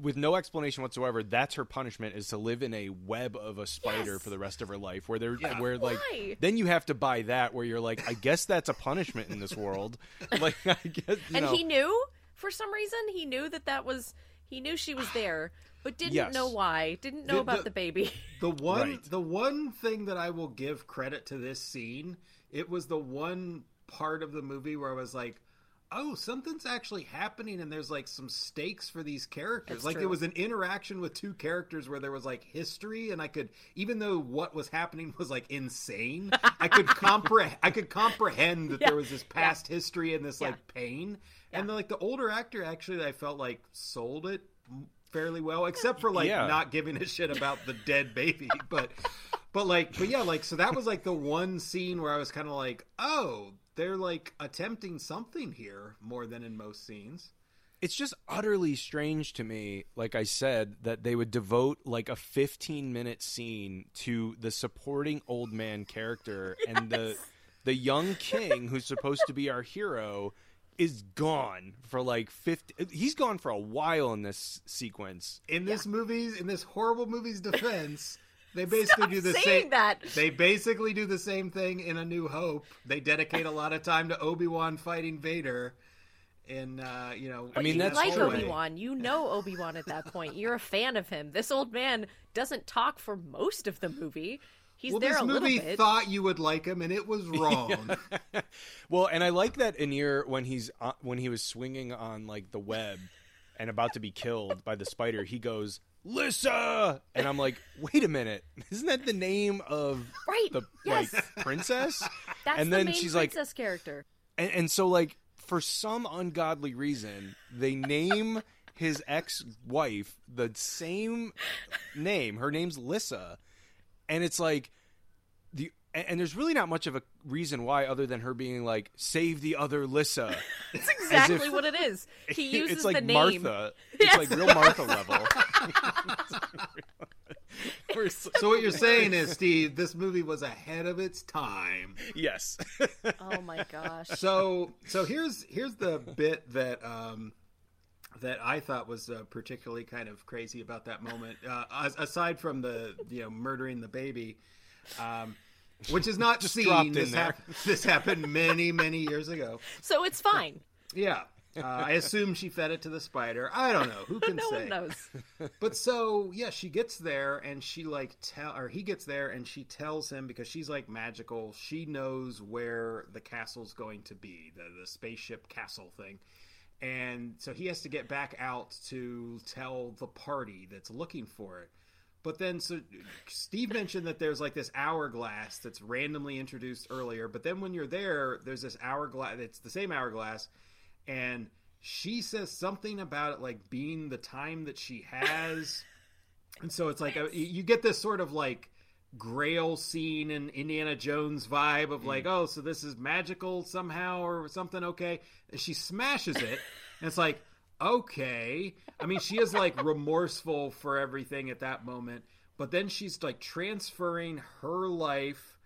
with no explanation whatsoever, that's her punishment is to live in a web of a spider yes. for the rest of her life. Where they're yeah. where like Why? Then you have to buy that. Where you're like, I guess that's a punishment in this world. Like, I guess. You and know. He knew. For some reason, he knew that that was, he knew she was there, but didn't yes. know why, didn't know the, about the, the baby. The one right. the one thing that I will give credit to this scene, it was the one part of the movie where I was like, oh, something's actually happening, and there's like some stakes for these characters. That's like true. It was an interaction with two characters where there was like history, and I could, even though what was happening was like insane, I could comprehend, I could comprehend that yeah. there was this past yeah. history and this yeah. like pain. Yeah. And the, like the older actor, actually, I felt like sold it fairly well, except for like yeah. not giving a shit about the dead baby. But, but like, but yeah, like so that was like the one scene where I was kind of like, oh, they're like attempting something here more than in most scenes. It's just utterly strange to me, like I said, that they would devote like a fifteen minute scene to the supporting old man character yes. and the the young king who's supposed to be our hero. Is gone for like fifty. He's gone for a while in this sequence. In this yeah. movie's, in this horrible movie's defense, they basically Stop do the same. That. They basically do the same thing in A New Hope. They dedicate a lot of time to Obi-Wan fighting Vader. In uh, you know, I mean, that's you like Obi-Wan. You know Obi-Wan at that point. You're a fan of him. This old man doesn't talk for most of the movie. He's well, there this a movie bit. Thought you would like him, and it was wrong. yeah. Well, and I like that Ynyr when he's uh, when he was swinging on like the web and about to be killed by the spider, he goes Lyssa, and I'm like, wait a minute, isn't that the name of right. the yes. like, princess? That's and the then main she's princess like, character. And, and so, like for some ungodly reason, they name his ex-wife the same name. Her name's Lyssa. And it's like the and there's really not much of a reason why other than her being like save the other Lyssa. That's exactly if, what it is. He uses it's like the name. Martha. Yes. It's like real Martha level. person. So what you're saying is, Steve, this movie was ahead of its time. Yes. Oh my gosh. So so here's here's the bit that um that I thought was uh, particularly kind of crazy about that moment. Uh, aside from the you know murdering the baby, um, which is not just seen. This, hap- this happened many many years ago. So it's fine. Yeah. Uh, I assume she fed it to the spider. I don't know. Who can no say? No one knows. But so, yeah, she gets there and she like tell, or he gets there and she tells him, because she's like magical. She knows where the castle's going to be, the, the spaceship castle thing. And so he has to get back out to tell the party that's looking for it. But then, so Steve mentioned that there's like this hourglass that's randomly introduced earlier. But then when you're there, there's this hourglass. It's the same hourglass. And she says something about it, like being the time that she has. And so it's like, a, you get this sort of like Grail scene and Indiana Jones vibe of like, mm. oh, so this is magical somehow or something. Okay. And she smashes it. And it's like, okay. I mean, she is like remorseful for everything at that moment, but then she's like transferring her life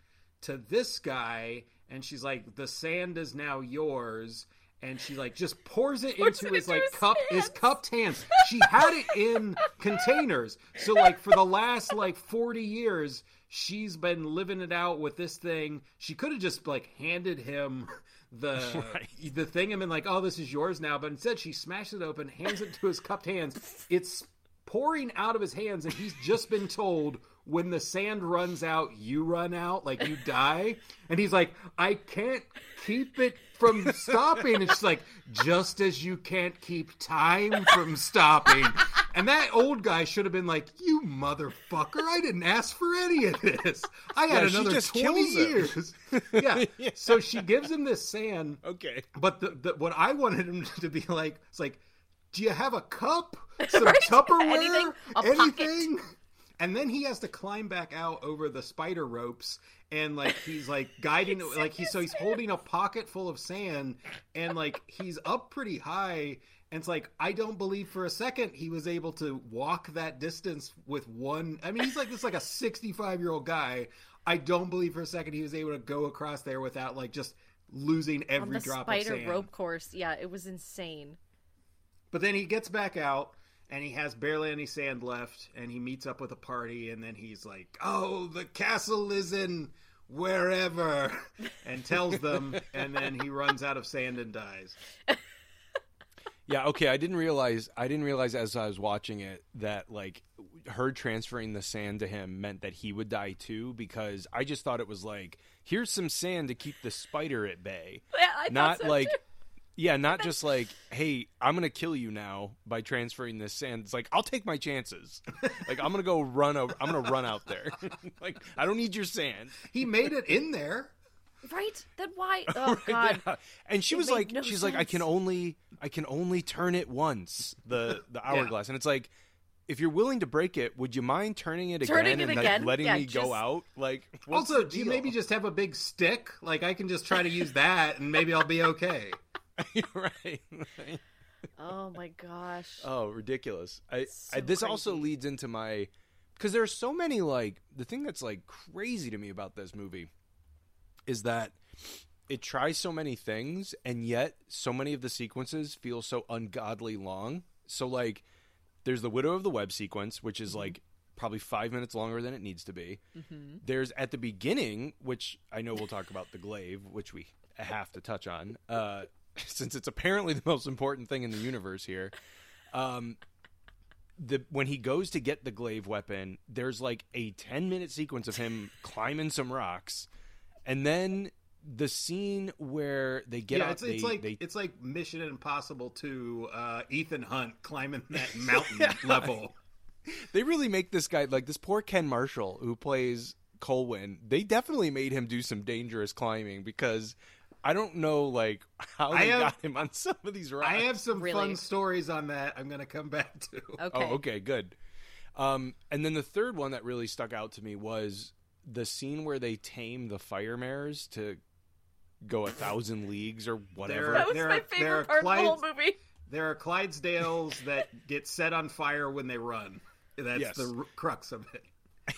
to this guy. And she's like, the sand is now yours. And she, like, just pours it pours into it his, into like, his cup, hands. his cupped hands. She had it in containers. So, like, for the last, like, forty years, she's been living it out with this thing. She could have just, like, handed him the right. the thing and been like, oh, this is yours now. But instead, she smashes it open, hands it to his cupped hands. It's pouring out of his hands, and he's just been told, when the sand runs out, you run out, like you die. And he's like, I can't keep it from stopping. And she's like, just as you can't keep time from stopping. And that old guy should have been like, you motherfucker, I didn't ask for any of this. I had yeah, another twenty years. yeah. yeah. So she gives him this sand. Okay. But the, the, what I wanted him to be like, it's like, do you have a cup? Some right? Tupperware? Anything? A anything? Pocket? And then he has to climb back out over the spider ropes, and like he's like guiding, it's like he's so he's holding a pocket full of sand, and like he's up pretty high, and it's like I don't believe for a second he was able to walk that distance with one. I mean, he's like this like a sixty-five year old guy. I don't believe for a second he was able to go across there without like just losing every drop of sand. Spider rope course, yeah, it was insane. But then he gets back out. And he has barely any sand left, and he meets up with a party, and then he's like, oh, the castle is in wherever, and tells them, and then he runs out of sand and dies. Yeah, okay, I didn't realize, I didn't realize as I was watching it that, like, her transferring the sand to him meant that he would die too, because I just thought it was like, here's some sand to keep the spider at bay. Yeah, I Not so like... Too. Yeah, not just like, hey, I'm going to kill you now by transferring this sand. It's like, I'll take my chances. Like, I'm going to go run over, I'm going to run out there. Like, I don't need your sand. He made it in there. Right? Then why? Oh, right, God. Yeah. And she it was like, no she's sense. like, I can only, I can only turn it once, the, the hourglass. Yeah. And it's like, if you're willing to break it, would you mind turning it turning again it and again. Like, letting yeah, me just... go out? Like, also, do you maybe just have a big stick? Like, I can just try to use that and maybe I'll be okay. Right, right. Oh my gosh. Oh, ridiculous. I, so I this crazy. Also leads into my, because there are so many, like, the thing that's like crazy to me about this movie is that it tries so many things, and yet so many of the sequences feel so ungodly long. So like there's the Widow of the Web sequence, which is mm-hmm. like probably five minutes longer than it needs to be. Mm-hmm. There's at the beginning, which I know we'll talk about the glaive, which we have to touch on. Uh, Since it's apparently the most important thing in the universe here, um, the when he goes to get the glaive weapon, there's like a ten minute sequence of him climbing some rocks, and then the scene where they get yeah, out. It's, they, it's like they... it's like Mission Impossible two, uh, Ethan Hunt climbing that mountain yeah. level. They really make this guy, like this poor Ken Marshall who plays Colwyn. They definitely made him do some dangerous climbing, because I don't know, like, how I they have, got him on some of these rocks. I have some really? fun stories on that I'm going to come back to. Okay. Oh, okay, good. Um, and then the third one that really stuck out to me was the scene where they tame the fire mares to go a thousand leagues or whatever. There, that was there my are, favorite part Clydes, of the whole movie. There are Clydesdales that get set on fire when they run. That's yes. the crux of it.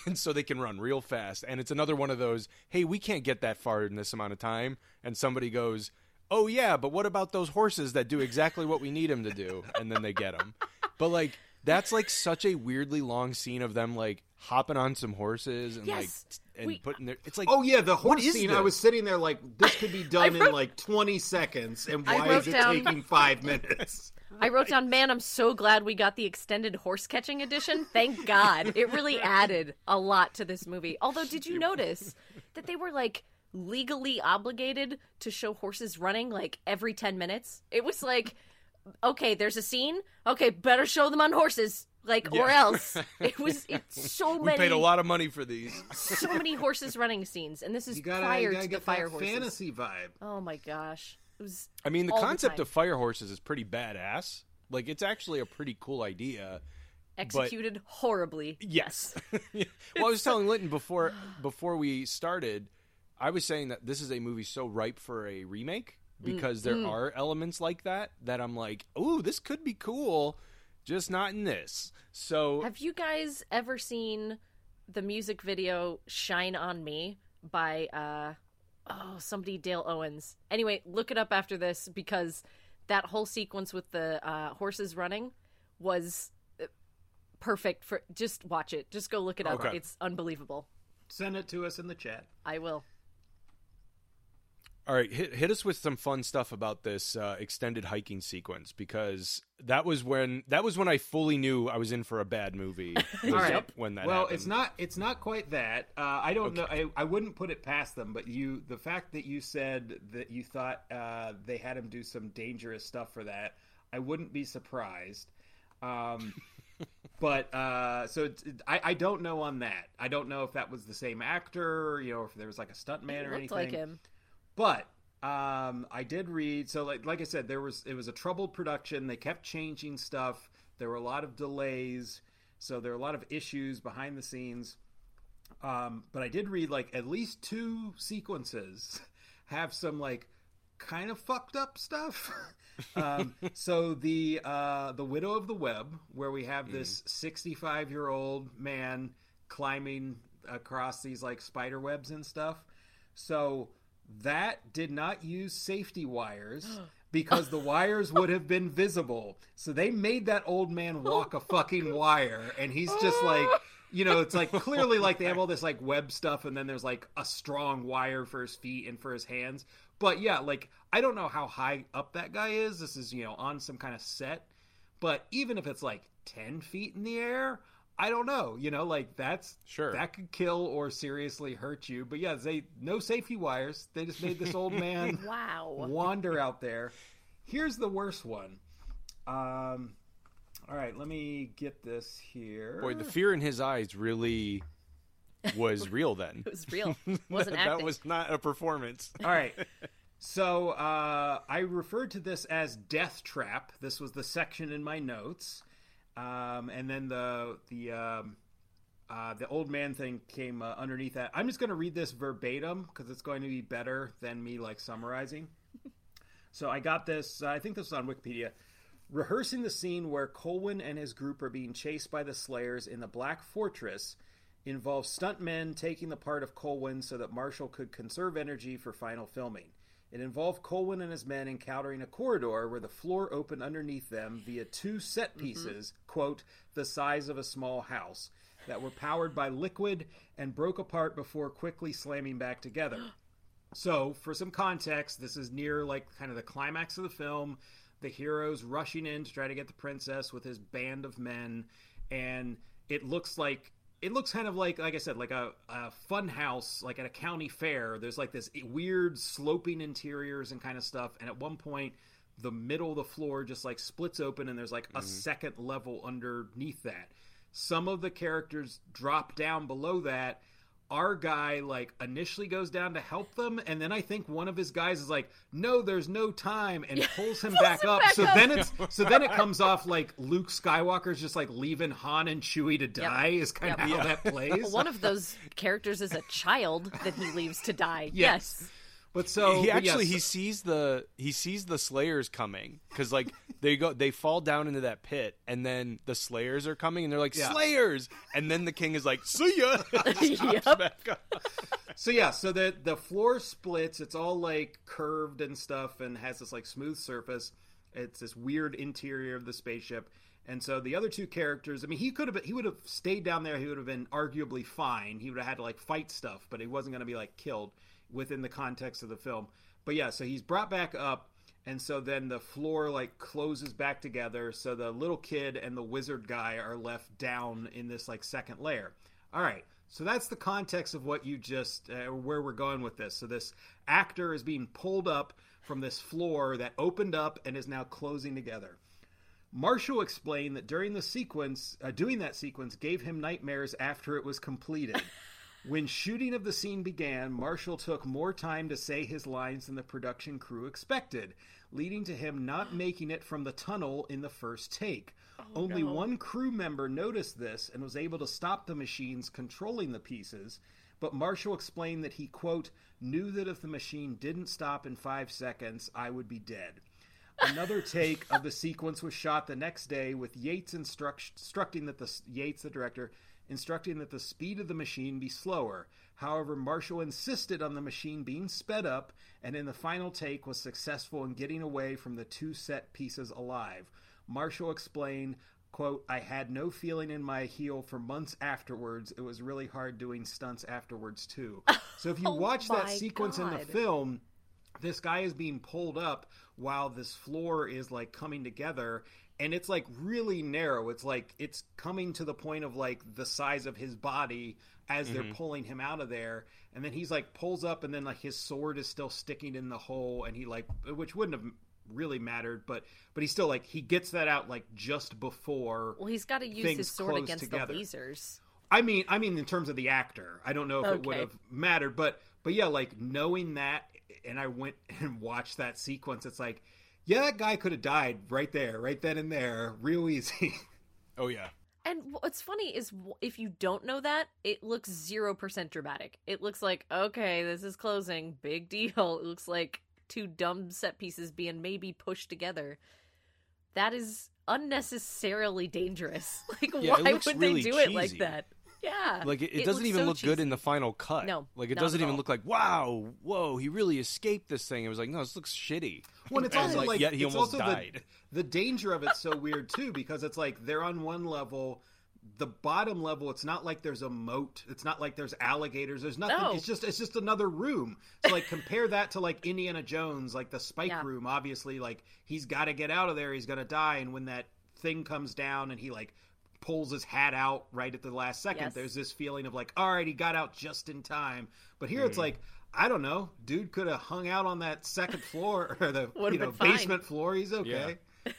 and so they can run real fast. And it's another one of those, hey, we can't get that far in this amount of time. And somebody goes, oh, yeah, but what about those horses that do exactly what we need them to do? And then they get them. But, like, that's, like, such a weirdly long scene of them, like, hopping on some horses and, yes. like... and Wait, putting their, it's like, oh yeah, the horse scene. This? I was sitting there like, this could be done wrote, in like twenty seconds, and why is it down, taking five minutes? I wrote down, man, I'm so glad we got the extended horse catching edition. Thank God, it really added a lot to this movie. Although, did you notice that they were like legally obligated to show horses running like every ten minutes? It was like, okay, there's a scene. Okay, better show them on horses. Like, yeah. or else. It was it's so we many. We paid a lot of money for these. So many horses running scenes. And this is gotta, prior to the fire horses. Fantasy vibe. Oh my gosh. It was I mean, the concept the of fire horses is pretty badass. Like, it's actually a pretty cool idea. Executed but... horribly. Yes. Well, I was telling Linton before before we started, I was saying that this is a movie so ripe for a remake because mm. there mm. are elements like that that I'm like, ooh, this could be cool. Just not in this. So, have you guys ever seen the music video "Shine on Me" by uh, oh somebody Dale Owens? Anyway, look it up after this because that whole sequence with the uh, horses running was perfect for. Just watch it. Just go look it up. Okay. It's unbelievable. Send it to us in the chat. I will. All right, hit, hit us with some fun stuff about this uh, extended hiking sequence because that was when that was when I fully knew I was in for a bad movie. All right. When that well, happened. it's not it's not quite that. Uh, I don't okay. know. I, I wouldn't put it past them. But you, the fact that you said that you thought uh, they had him do some dangerous stuff for that, I wouldn't be surprised. Um, but uh, so it's, it, I, I don't know on that. I don't know if that was the same actor, you know, if there was like a stuntman or anything. It looked like him. But um, I did read, so like like I said, there was it was a troubled production. They kept changing stuff. There were a lot of delays, so there were a lot of issues behind the scenes. Um, but I did read like at least two sequences have some like kind of fucked up stuff. um, so the uh, the Widow of the Web, where we have this sixty-five-year-old man climbing across these like spider webs and stuff. So. That did not use safety wires because the wires would have been visible. So they made that old man walk a fucking wire. And he's just like, you know, it's like clearly like they have all this like web stuff. And then there's like a strong wire for his feet and for his hands. But yeah, like, I don't know how high up that guy is. This is, you know, on some kind of set. But even if it's like ten feet in the air, I don't know, you know, like that's sure that could kill or seriously hurt you. But yeah, they no safety wires. They just made this old man wow. wander out there. Here's the worst one. Um, all right, let me get this here. Boy, the fear in his eyes really was real then. It was real. It wasn't acting. That was not a performance. All right. So uh, I referred to this as Death Trap. This was the section in my notes. Um, and then the the um, uh, the old man thing came uh, underneath that. I'm just going to read this verbatim because it's going to be better than me like summarizing. So I got this. Uh, I think this was on Wikipedia. Rehearsing the scene where Colwyn and his group are being chased by the Slayers in the Black Fortress involves stuntmen taking the part of Colwyn so that Marshall could conserve energy for final filming. It involved Colwyn and his men encountering a corridor where the floor opened underneath them via two set pieces, mm-hmm. quote, the size of a small house, that were powered by liquid and broke apart before quickly slamming back together. So, for some context, this is near, like, kind of the climax of the film. The hero's rushing in to try to get the princess with his band of men, and it looks like It looks kind of like, like I said, like a, a fun house, like at a county fair. There's like this weird sloping interiors and kind of stuff. And at one point, the middle of the floor just like splits open and there's like mm-hmm. a second level underneath that. Some of the characters drop down below that. Our guy like initially goes down to help them. And then I think one of his guys is like, no, there's no time. And pulls him pulls back him up. Back so up. then it's, so then it comes off like Luke Skywalker's just like leaving Han and Chewie to die yep. is kind yep. of how yeah. that plays. One of those characters is a child that he leaves to die. Yes. yes. But so he actually yes. he sees the he sees the Slayers coming, because like they go they fall down into that pit, and then the Slayers are coming, and they're like yeah. Slayers, and then the king is like, see ya. Yep. Back up. So yeah, so the the floor splits. It's all like curved and stuff, and has this like smooth surface. It's this weird interior of the spaceship, and so the other two characters. I mean, he could have he would have stayed down there. He would have been arguably fine. He would have had to like fight stuff, but he wasn't going to be like killed within the context of the film. But yeah, so he's brought back up, and so then the floor like closes back together, so the little kid and the wizard guy are left down in this like second layer. All right, so that's the context of what you just uh, where we're going with this. So this actor is being pulled up from this floor that opened up and is now closing together. Marshall explained that during the sequence uh, doing that sequence gave him nightmares after it was completed. When shooting of the scene began, Marshall took more time to say his lines than the production crew expected, leading to him not making it from the tunnel in the first take. Oh, Only no. one crew member noticed this and was able to stop the machines controlling the pieces, but Marshall explained that he, quote, knew that if the machine didn't stop in five seconds, I would be dead. Another take of the sequence was shot the next day, with Yates instruct- instructing that the Yates, the director, instructing that the speed of the machine be slower. However, Marshall insisted on the machine being sped up, and in the final take was successful in getting away from the two set pieces alive. Marshall explained, quote, I had no feeling in my heel for months afterwards. It was really hard doing stunts afterwards, too. So if you oh watch that sequence God. in the film, this guy is being pulled up while this floor is, like, coming together. And it's, like, really narrow. It's, like, it's coming to the point of, like, the size of his body as mm-hmm. they're pulling him out of there. And then he's, like, pulls up, and then, like, his sword is still sticking in the hole. And he, like, which wouldn't have really mattered. But but he's still, like, he gets that out, like, just before. Well, he's got to use his sword against together. the lasers. I mean, I mean, in terms of the actor. I don't know if okay. it would have mattered. But, but, yeah, like, knowing that, and I went and watched that sequence, it's, like, yeah, that guy could have died right there, right then and there, real easy. Oh, yeah. And what's funny is if you don't know that, it looks zero percent dramatic. It looks like, okay, this is closing, big deal. It looks like two dumb set pieces being maybe pushed together. That is unnecessarily dangerous. Like, yeah, why would really they do cheesy. it like that? Yeah. Like, it, it, it doesn't even so look cheesy. good in the final cut. No. Like, it doesn't even look like, wow, whoa, he really escaped this thing. It was like, no, this looks shitty. Well, it's also like, like yet he almost died. The, the danger of it's so weird, too, because it's like they're on one level, the bottom level, it's not like there's a moat. It's not like there's alligators. There's nothing. No. It's just it's just another room. So, like, compare that to, like, Indiana Jones, like the spike yeah. room. Obviously, like, he's got to get out of there. He's going to die. And when that thing comes down and he, like, pulls his hat out right at the last second, yes. there's this feeling of like, all right, he got out just in time. But here mm. it's like, I don't know, dude could have hung out on that second floor or the you know, basement floor. He's okay. Yeah,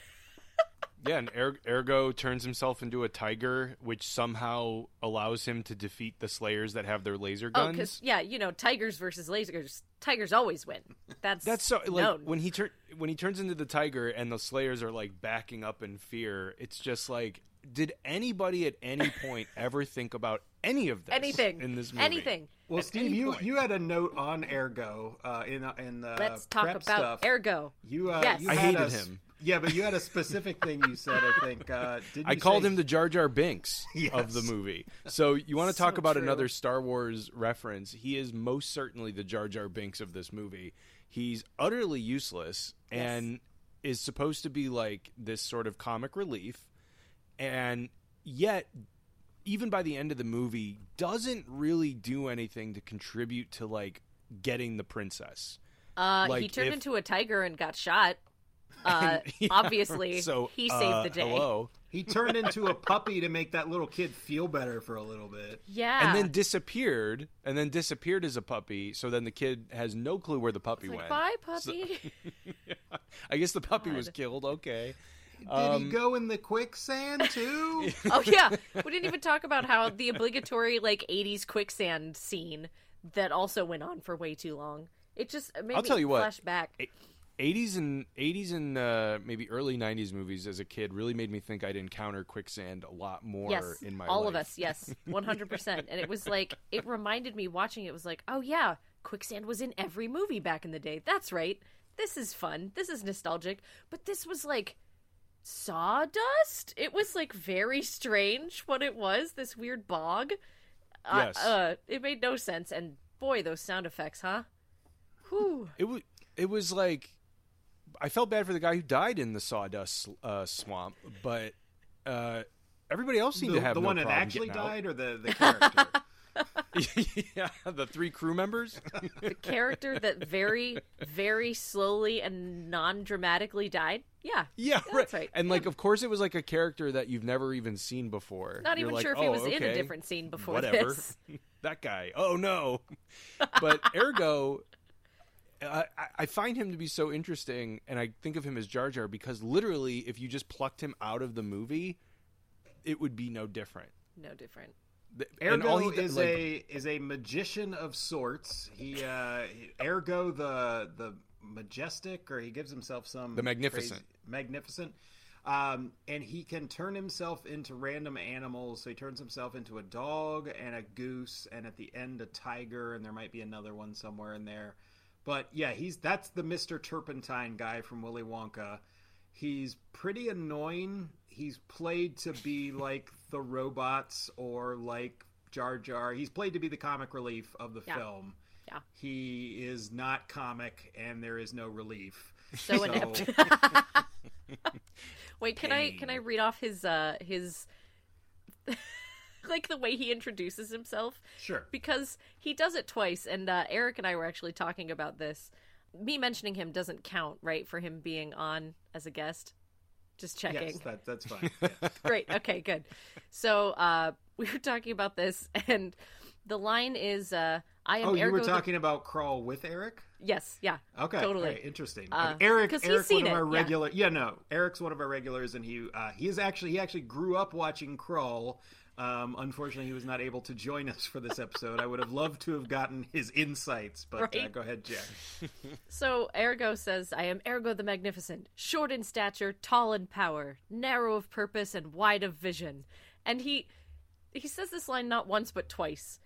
yeah, and er- Ergo turns himself into a tiger, which somehow allows him to defeat the Slayers that have their laser guns. Oh, because yeah, you know, tigers versus lasers. Tigers always win. That's that's so like known. when he tur- when he turns into the tiger and the Slayers are like backing up in fear. It's just like, did anybody at any point ever think about any of this? Anything in this movie? Anything. Well, at Steve, you, you had a note on Ergo uh, in uh, in the Let's talk prep about stuff. Ergo. You, uh, yes. you I hated a, him. Yeah, but you had a specific thing you said. I think uh, did I you called say... him the Jar Jar Binks yes. of the movie. So you want to talk so about true. another Star Wars reference? He is most certainly the Jar Jar Binks of this movie. He's utterly useless yes. and is supposed to be like this sort of comic relief, and yet, even by the end of the movie, doesn't really do anything to contribute to, like, getting the princess. Uh, like he turned if... into a tiger and got shot. Uh, and, yeah, obviously, so, he saved uh, the day. Hello. He turned into a puppy to make that little kid feel better for a little bit. Yeah. And then disappeared, and then disappeared as a puppy, so then the kid has no clue where the puppy like, went. Bye, puppy. So... I guess the puppy God. was killed, okay. Did um, he go in the quicksand, too? Oh, yeah. We didn't even talk about how the obligatory, like, eighties quicksand scene that also went on for way too long. It just made I'll me tell you flash what, back. eighties and, eighties and uh, maybe early nineties movies as a kid really made me think I'd encounter quicksand a lot more yes, in my all life. all of us, yes, one hundred percent. And it was like, it reminded me watching it was like, oh, yeah, Quicksand was in every movie back in the day. That's right. This is fun. This is nostalgic. But this was like sawdust. It was like very strange what it was, this weird bog. Yes. Uh, uh, it made no sense. And boy, those sound effects, huh? Whew. It was, it was like, I felt bad for the guy who died in the sawdust uh, swamp, but uh, everybody else seemed the, to have the no one that actually died, out. Or the, the character. Yeah, the three crew members. The character that very, very slowly and non-dramatically died. Yeah. Yeah, yeah, right. That's right. And yeah. Like, of course, it was like a character that you've never even seen before. Not You're even like, sure if oh, he was okay. in a different scene before. Whatever. This. That guy. Oh no. But Ergo. I, I find him to be so interesting, and I think of him as Jar Jar because literally, if you just plucked him out of the movie, it would be no different. No different. The, Ergo is like, a is a magician of sorts. He uh, Ergo the the majestic, or he gives himself some the magnificent, crazy, magnificent, um, and he can turn himself into random animals. So he turns himself into a dog and a goose, and at the end a tiger, and there might be another one somewhere in there. But yeah, he's that's the Mister Turpentine guy from Willy Wonka. He's pretty annoying. He's played to be like the robots or like Jar Jar. He's played to be the comic relief of the yeah. film. Yeah. He is not comic, and there is no relief. So, so... inept. Wait, can Dang. I can I read off his uh, his like the way he introduces himself? Sure. Because he does it twice, and uh, Eric and I were actually talking about this. Me mentioning him doesn't count, right, for him being on as a guest? Just checking. Yes, that, that's fine. Yeah. Great. Okay, good. So uh, we were talking about this, and the line is, uh, I am oh, Ergo. Oh, you were talking the... about Krull with Eric? Yes, yeah. Okay, totally. Right, interesting. Uh, Eric, Eric's one of our regulars. Yeah. yeah, no, Eric's one of our regulars, and he uh, he is actually, he actually grew up watching Krull. Um, unfortunately, he was not able to join us for this episode. I would have loved to have gotten his insights, but right? uh, go ahead, Jack. So Ergo says, I am Ergo the Magnificent, short in stature, tall in power, narrow of purpose, and wide of vision. And he he says this line not once, but twice.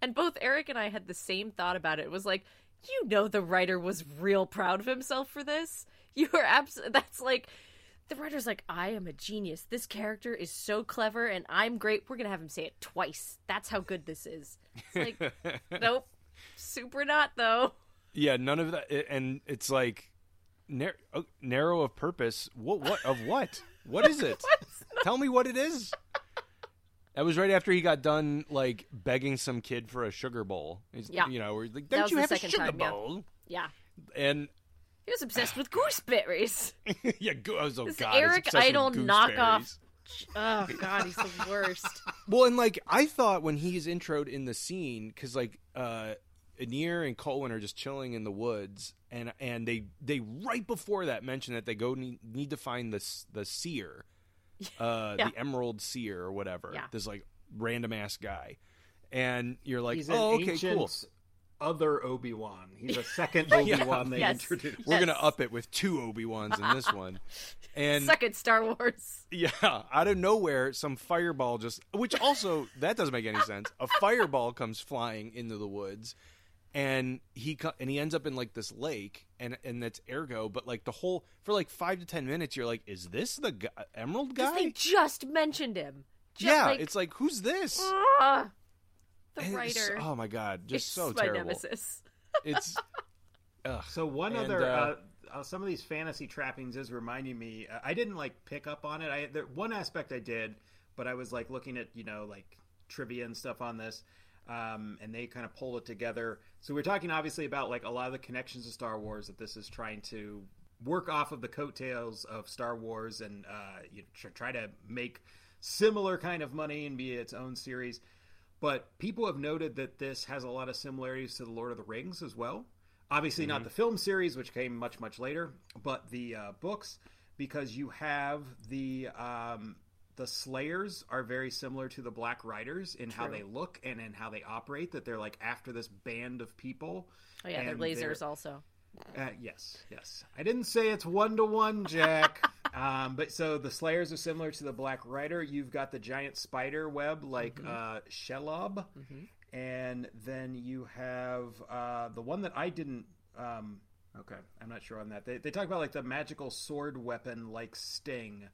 And both Eric and I had the same thought about it. It was like, you know the writer was real proud of himself for this. You are absolutely, that's like... The writer's like, I am a genius. This character is so clever, and I'm great. We're going to have him say it twice. That's how good this is. It's like, nope. Super not, though. Yeah, none of that. And it's like, nar- narrow of purpose. What? What? Of what? What is it? Tell me what it is. That was right after he got done, like, begging some kid for a sugar bowl. He's, yeah. You know, we're like, don't you have a sugar time, bowl? Yeah. yeah. And... He was obsessed with gooseberries. yeah, go- oh, this God, Eric Idle knockoff. Oh God, he's the worst. Well, and like I thought when he's introed in the scene, because like uh, Ynyr and Colwyn are just chilling in the woods, and and they they right before that mention that they go need, need to find the the seer, uh, yeah. the Emerald Seer or whatever. Yeah. This like random ass guy, and you're like, he's oh, okay, ancient... cool. Other Obi-Wan. He's a second Obi-Wan yeah. they yes. introduced. Yes. We're going to up it with two Obi-Wans in this one. And second Star Wars. Yeah. Out of nowhere, some fireball just... Which also, that doesn't make any sense. A fireball comes flying into the woods, and he and he ends up in, like, this lake, and, and that's Ergo, but, like, the whole... For, like, five to ten minutes, you're like, is this the gu- Emerald guy? They just mentioned him. Just yeah. Like, it's like, who's this? Uh... The writer. Oh my God, just it's so my terrible. Nemesis. It's ugh. So one and, other uh, uh, some of these fantasy trappings is reminding me. Uh, I didn't like pick up on it. I there, one aspect I did, but I was like looking at you know like trivia and stuff on this, um, and they kind of pulled it together. So we're talking obviously about like a lot of the connections to Star Wars that this is trying to work off of the coattails of Star Wars and uh, you know, try to make similar kind of money and be its own series. But people have noted that this has a lot of similarities to The Lord of the Rings as well. Obviously mm-hmm. not the film series, which came much, much later, but the uh, books, because you have the um, the Slayers are very similar to the Black Riders in True. How they look and in how they operate, that they're like after this band of people. Oh, yeah, they're lasers they're, also. Uh, yes, yes. I didn't say it's one-to-one, Jack. Um, but so the Slayers are similar to the Black Rider. You've got the giant spider web like mm-hmm. uh, Shelob. Mm-hmm. And then you have uh, the one that I didn't... Um, okay, I'm not sure on that. They, they talk about like the magical sword weapon like Sting,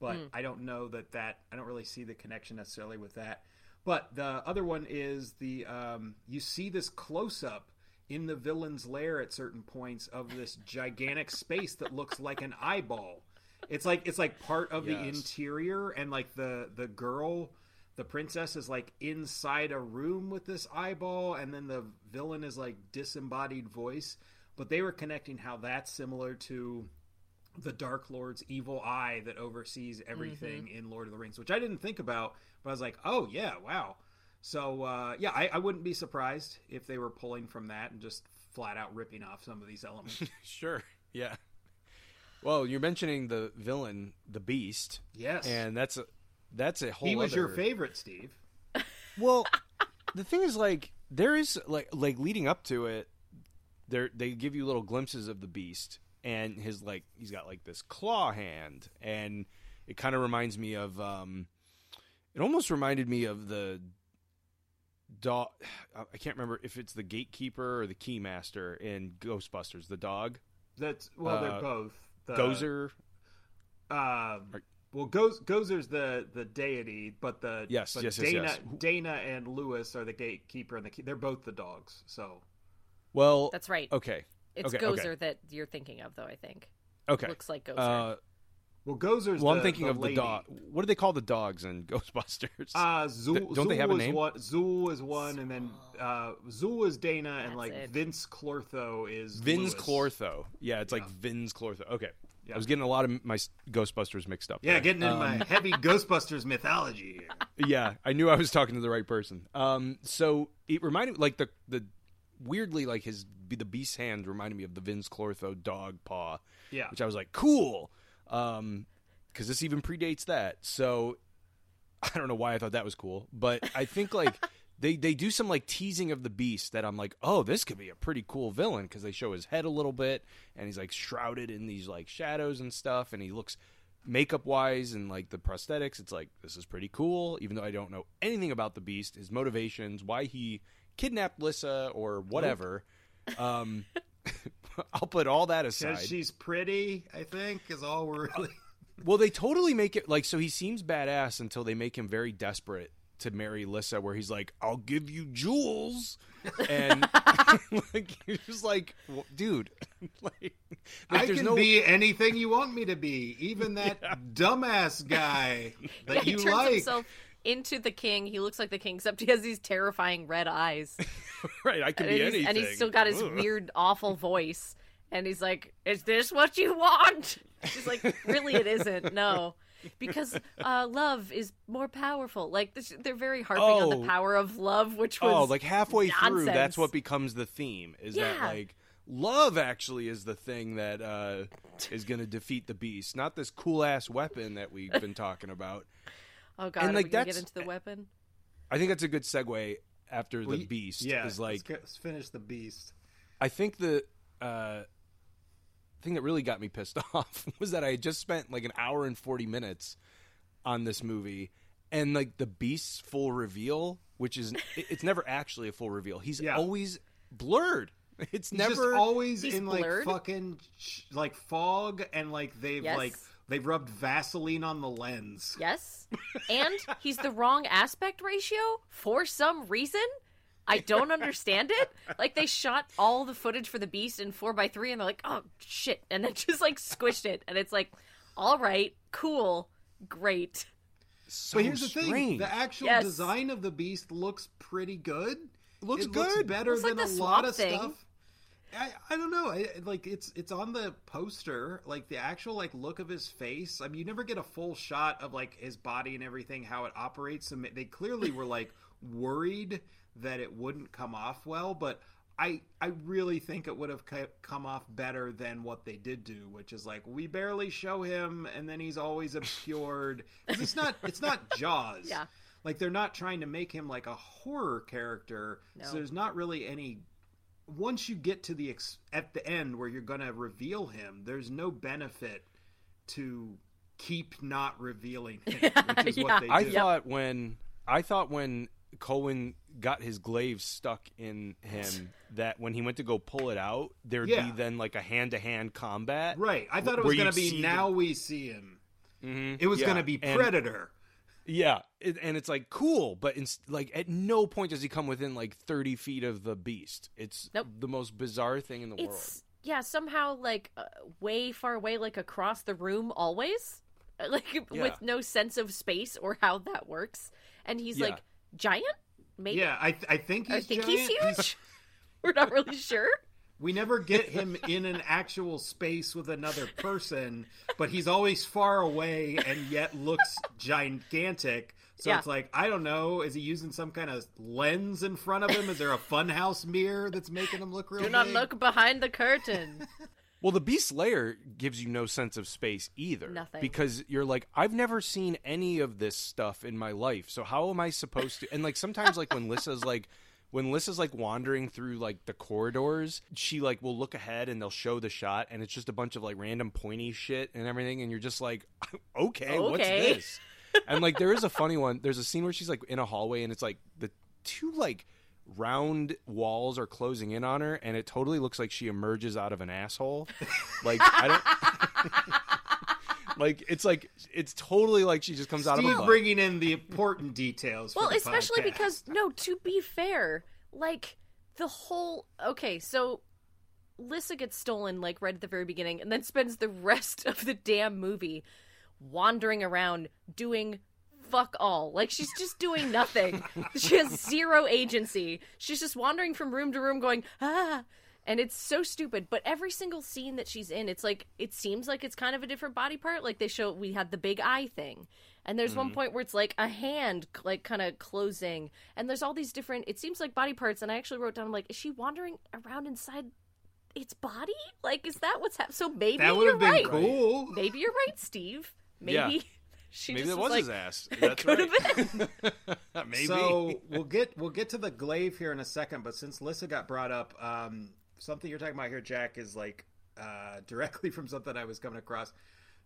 but mm. I don't know that that... I don't really see the connection necessarily with that. But the other one is the... Um, you see this close-up in the villain's lair at certain points of this gigantic space that looks like an eyeball. It's like it's like part of yes. the interior, and like the the girl... The princess is like inside a room with this eyeball, and then the villain is like disembodied voice. But they were connecting how that's similar to the Dark Lord's evil eye that oversees everything mm-hmm. in Lord of the Rings, which I didn't think about, but I was like, oh yeah, wow. So uh, yeah, I, I wouldn't be surprised if they were pulling from that and just flat out ripping off some of these elements. Sure, yeah. Well, you're mentioning the villain, the Beast. Yes. And that's... a That's a whole He was other... your favorite, Steve. Well, the thing is, like, there is, like, like leading up to it, there they give you little glimpses of the Beast, and his, like, he's got, like, this claw hand, and it kind of reminds me of, um, it almost reminded me of the dog, I can't remember if it's the Gatekeeper or the Keymaster in Ghostbusters, the dog. That's, well, uh, they're both. The, Gozer. Um... Or, Well, Gozer's the, the deity, but the yes, but yes, yes, Dana, yes. Dana and Lewis are the Gatekeeper, and the key, they're both the dogs. So, well, that's right. Okay, it's okay, Gozer okay. that you're thinking of, though. I think. Okay, looks like Gozer. Uh, well, Gozer's. Well, the, I'm thinking the of lady. The dog. What do they call the dogs in Ghostbusters? Uh, Zool. Th- don't Zool they have a name? One, Zool is one, Zool. and then uh, Zool is Dana, that's and like it. Vince Clortho is Vince Lewis. Clortho. Yeah, it's yeah. like Vince Clortho. Okay. Yeah. I was getting a lot of my Ghostbusters mixed up. Yeah, there. Getting into um, my heavy Ghostbusters mythology here. Yeah, I knew I was talking to the right person. Um, so it reminded me, like, the, the weirdly, like, his the beast's hand reminded me of the Vince Clortho dog paw. Yeah. Which I was like, cool, because um, this even predates that. So I don't know why I thought that was cool, but I think, like, they, they do some, like, teasing of the Beast that I'm like, oh, this could be a pretty cool villain, because they show his head a little bit, and he's, like, shrouded in these, like, shadows and stuff, and he looks makeup-wise and, like, the prosthetics. It's like, this is pretty cool, even though I don't know anything about the Beast, his motivations, why he kidnapped Lyssa or whatever. Nope. Um, I'll put all that aside. Because she's pretty, I think, is all we're really... Well, they totally make it, like, so he seems badass until they make him very desperate to marry Lyssa, where he's like, I'll give you jewels, and like he was like, well, dude, like, like I can no... be anything you want me to be, even that yeah. dumbass guy that yeah, you he turns like himself into the king. He looks like the king, except he has these terrifying red eyes. Right, I can and be anything, and he's still got his Ugh. weird, awful voice, and he's like, "Is this what you want?" She's like, "Really, it isn't. No." Because uh, love is more powerful. Like, this, they're very harping oh. on the power of love, which was Oh, like halfway nonsense. Through, that's what becomes the theme, is yeah. that, like, love actually is the thing that uh, is going to defeat the Beast, not this cool-ass weapon that we've been talking about. Oh, God, and, like, are we going to get into the weapon? I think that's a good segue after well, the you, Beast. Yeah, is like, let's, get, let's finish the Beast. I think the... Uh, thing that really got me pissed off was that I had just spent like an hour and forty minutes on this movie, and like the Beast's full reveal, which is it's never actually a full reveal. He's yeah. always blurred. It's he's never just always in blurred. Like fucking like fog, and like they've yes. like they've rubbed Vaseline on the lens. Yes. And he's the wrong aspect ratio for some reason. I don't understand it. Like, they shot all the footage for the Beast in four by three, and they're like, oh, shit. And then just, like, squished it. And it's like, all right, cool, great. So but here's strange. the thing. The actual yes. design of the Beast looks pretty good. Looks it good. Looks better looks than like a lot of thing. Stuff. I, I don't know. I, like, it's it's on the poster. Like, the actual, like, look of his face. I mean, you never get a full shot of, like, his body and everything, how it operates. And they clearly were, like, worried that it wouldn't come off well, but I I really think it would have come off better than what they did do, which is like, we barely show him, and then he's always obscured. It's not it's not Jaws. Yeah. Like, they're not trying to make him like a horror character, no. so there's not really any. Once you get to the ex, at the end where you're gonna reveal him, there's no benefit to keep not revealing him, which is yeah. what they do. I thought when I thought when. Colwyn got his glaive stuck in him that when he went to go pull it out, there'd yeah. be then like a hand-to-hand combat. Right. I thought it was going to be now the... we see him. Mm-hmm. It was yeah. going to be Predator. And, yeah. It, and it's like, cool. But in, like at no point does he come within like thirty feet of the beast. It's nope. the most bizarre thing in the it's, world. Yeah. Somehow like uh, way far away, like across the room always. Like yeah. with no sense of space or how that works. And he's yeah. like, giant? Maybe. Yeah, I th- I think he's I think giant. he's huge. We're not really sure. We never get him in an actual space with another person, but he's always far away and yet looks gigantic. So yeah. it's like, I don't know, is he using some kind of lens in front of him? Is there a funhouse mirror that's making him look real big? Do not big? Look behind the curtain. Well, the Beast Lair gives you no sense of space either. Nothing. Because you're like, I've never seen any of this stuff in my life, so how am I supposed to? And like sometimes like when Lyssa's like when Lyssa's like wandering through like the corridors, she like will look ahead and they'll show the shot and it's just a bunch of like random pointy shit and everything and you're just like, okay, okay. what's this? And like there is a funny one. There's a scene where she's like in a hallway and it's like the two like round walls are closing in on her and it totally looks like she emerges out of an asshole. Like I don't like it's like it's totally like she just comes Steve out of a butt. Bringing in the important details. Well, for the especially podcast. Because no, to be fair, like the whole okay, so Lyssa gets stolen like right at the very beginning and then spends the rest of the damn movie wandering around doing fuck all. Like, she's just doing nothing. She has zero agency. She's just wandering from room to room going, ah, and it's so stupid. But every single scene that she's in, it's like, it seems like it's kind of a different body part. Like, they show, we had the big eye thing. And there's mm-hmm. one point where it's like a hand, like, kind of closing. And there's all these different, it seems like body parts. And I actually wrote down, I'm like, is she wandering around inside its body? Like, is that what's happening? So maybe that you're right. Cool. Maybe you're right, Steve. Maybe. Yeah. She Maybe that was, was like, his ass. That's could right. have been. Maybe. So we'll get we'll get to the glaive here in a second, but since Lyssa got brought up, um, something you're talking about here, Jack, is like uh, directly from something I was coming across.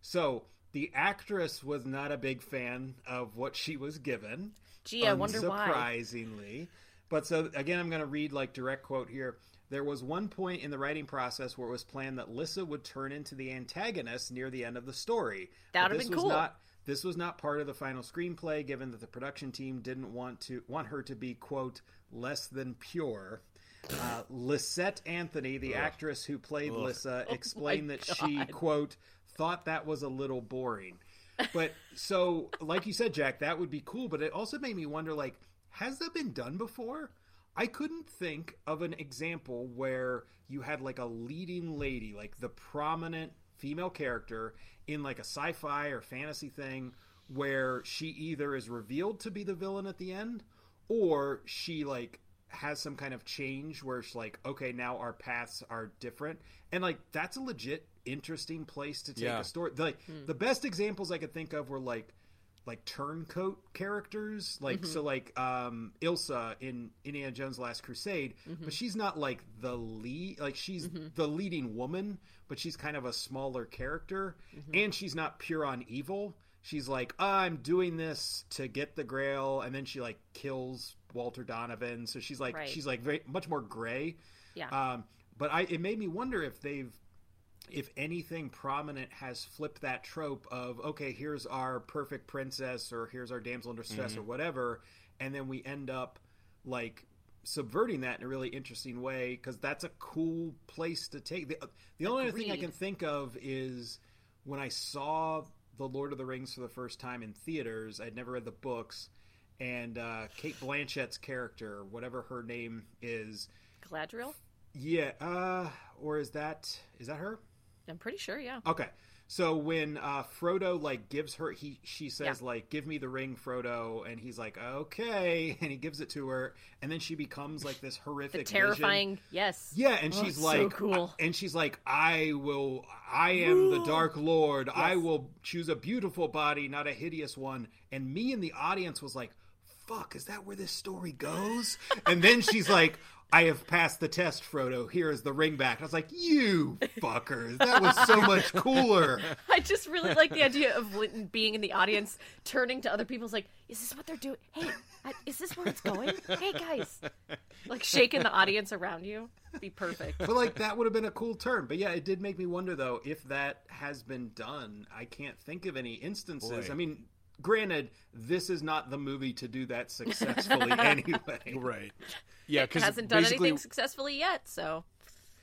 So the actress was not a big fan of what she was given. Gee, I wonder why. Surprisingly, but so again, I'm going to read like direct quote here. There was one point in the writing process where it was planned that Lyssa would turn into the antagonist near the end of the story. That would have been cool. Not, This was not part of the final screenplay, given that the production team didn't want to want her to be, quote, less than pure. Uh, Lisette Anthony, the Ugh. actress who played Ugh. Lyssa, explained oh that God. she, quote, thought that was a little boring. But so, like you said, Jack, that would be cool. But it also made me wonder, like, has that been done before? I couldn't think of an example where you had, like, a leading lady, like the prominent female character in like a sci-fi or fantasy thing where she either is revealed to be the villain at the end or she like has some kind of change where it's like, okay, now our paths are different. And like, that's a legit interesting place to take yeah. a story. Like mm. the best examples I could think of were like, like turncoat characters. Like, mm-hmm. so like um, Ilsa in Indiana Jones' Last Crusade, mm-hmm. but she's not like the lead, like she's mm-hmm. the leading woman, but she's kind of a smaller character mm-hmm. and she's not pure on evil. She's like, oh, I'm doing this to get the grail. And then she like kills Walter Donovan. So she's like, right. she's like very much more gray. Yeah. Um, but I, it made me wonder if they've, if anything prominent has flipped that trope of, okay, here's our perfect princess or here's our damsel in distress mm-hmm. or whatever. And then we end up like subverting that in a really interesting way. 'Cause that's a cool place to take. The, the only other thing I can think of is when I saw The Lord of the Rings for the first time in theaters, I'd never read the books, and uh, Kate Blanchett's character, whatever her name is. Galadriel? Yeah. Uh, or is that, is that her? I'm pretty sure, yeah. Okay. So when uh, Frodo, like, gives her, he she says, yeah. like, give me the ring, Frodo. And he's like, okay. And he gives it to her. And then she becomes, like, this horrific the terrifying, vision. yes. Yeah, and oh, she's like, so cool. I, and she's like, I will, I am Ooh. the Dark Lord. Yes. I will choose a beautiful body, not a hideous one. And me in the audience was like, fuck, is that where this story goes? And then she's like, I have passed the test, Frodo. Here is the ring back. And I was like, you fuckers. That was so much cooler. I just really like the idea of Linton being in the audience, turning to other people. It's like, is this what they're doing? Hey, I, is this where it's going? Hey, guys. Like, shaking the audience around you. Be perfect. But, like, that would have been a cool turn. But, yeah, it did make me wonder, though, if that has been done. I can't think of any instances. Boy. I mean, granted, this is not the movie to do that successfully anyway. Right. Yeah, because it hasn't done anything successfully yet, so.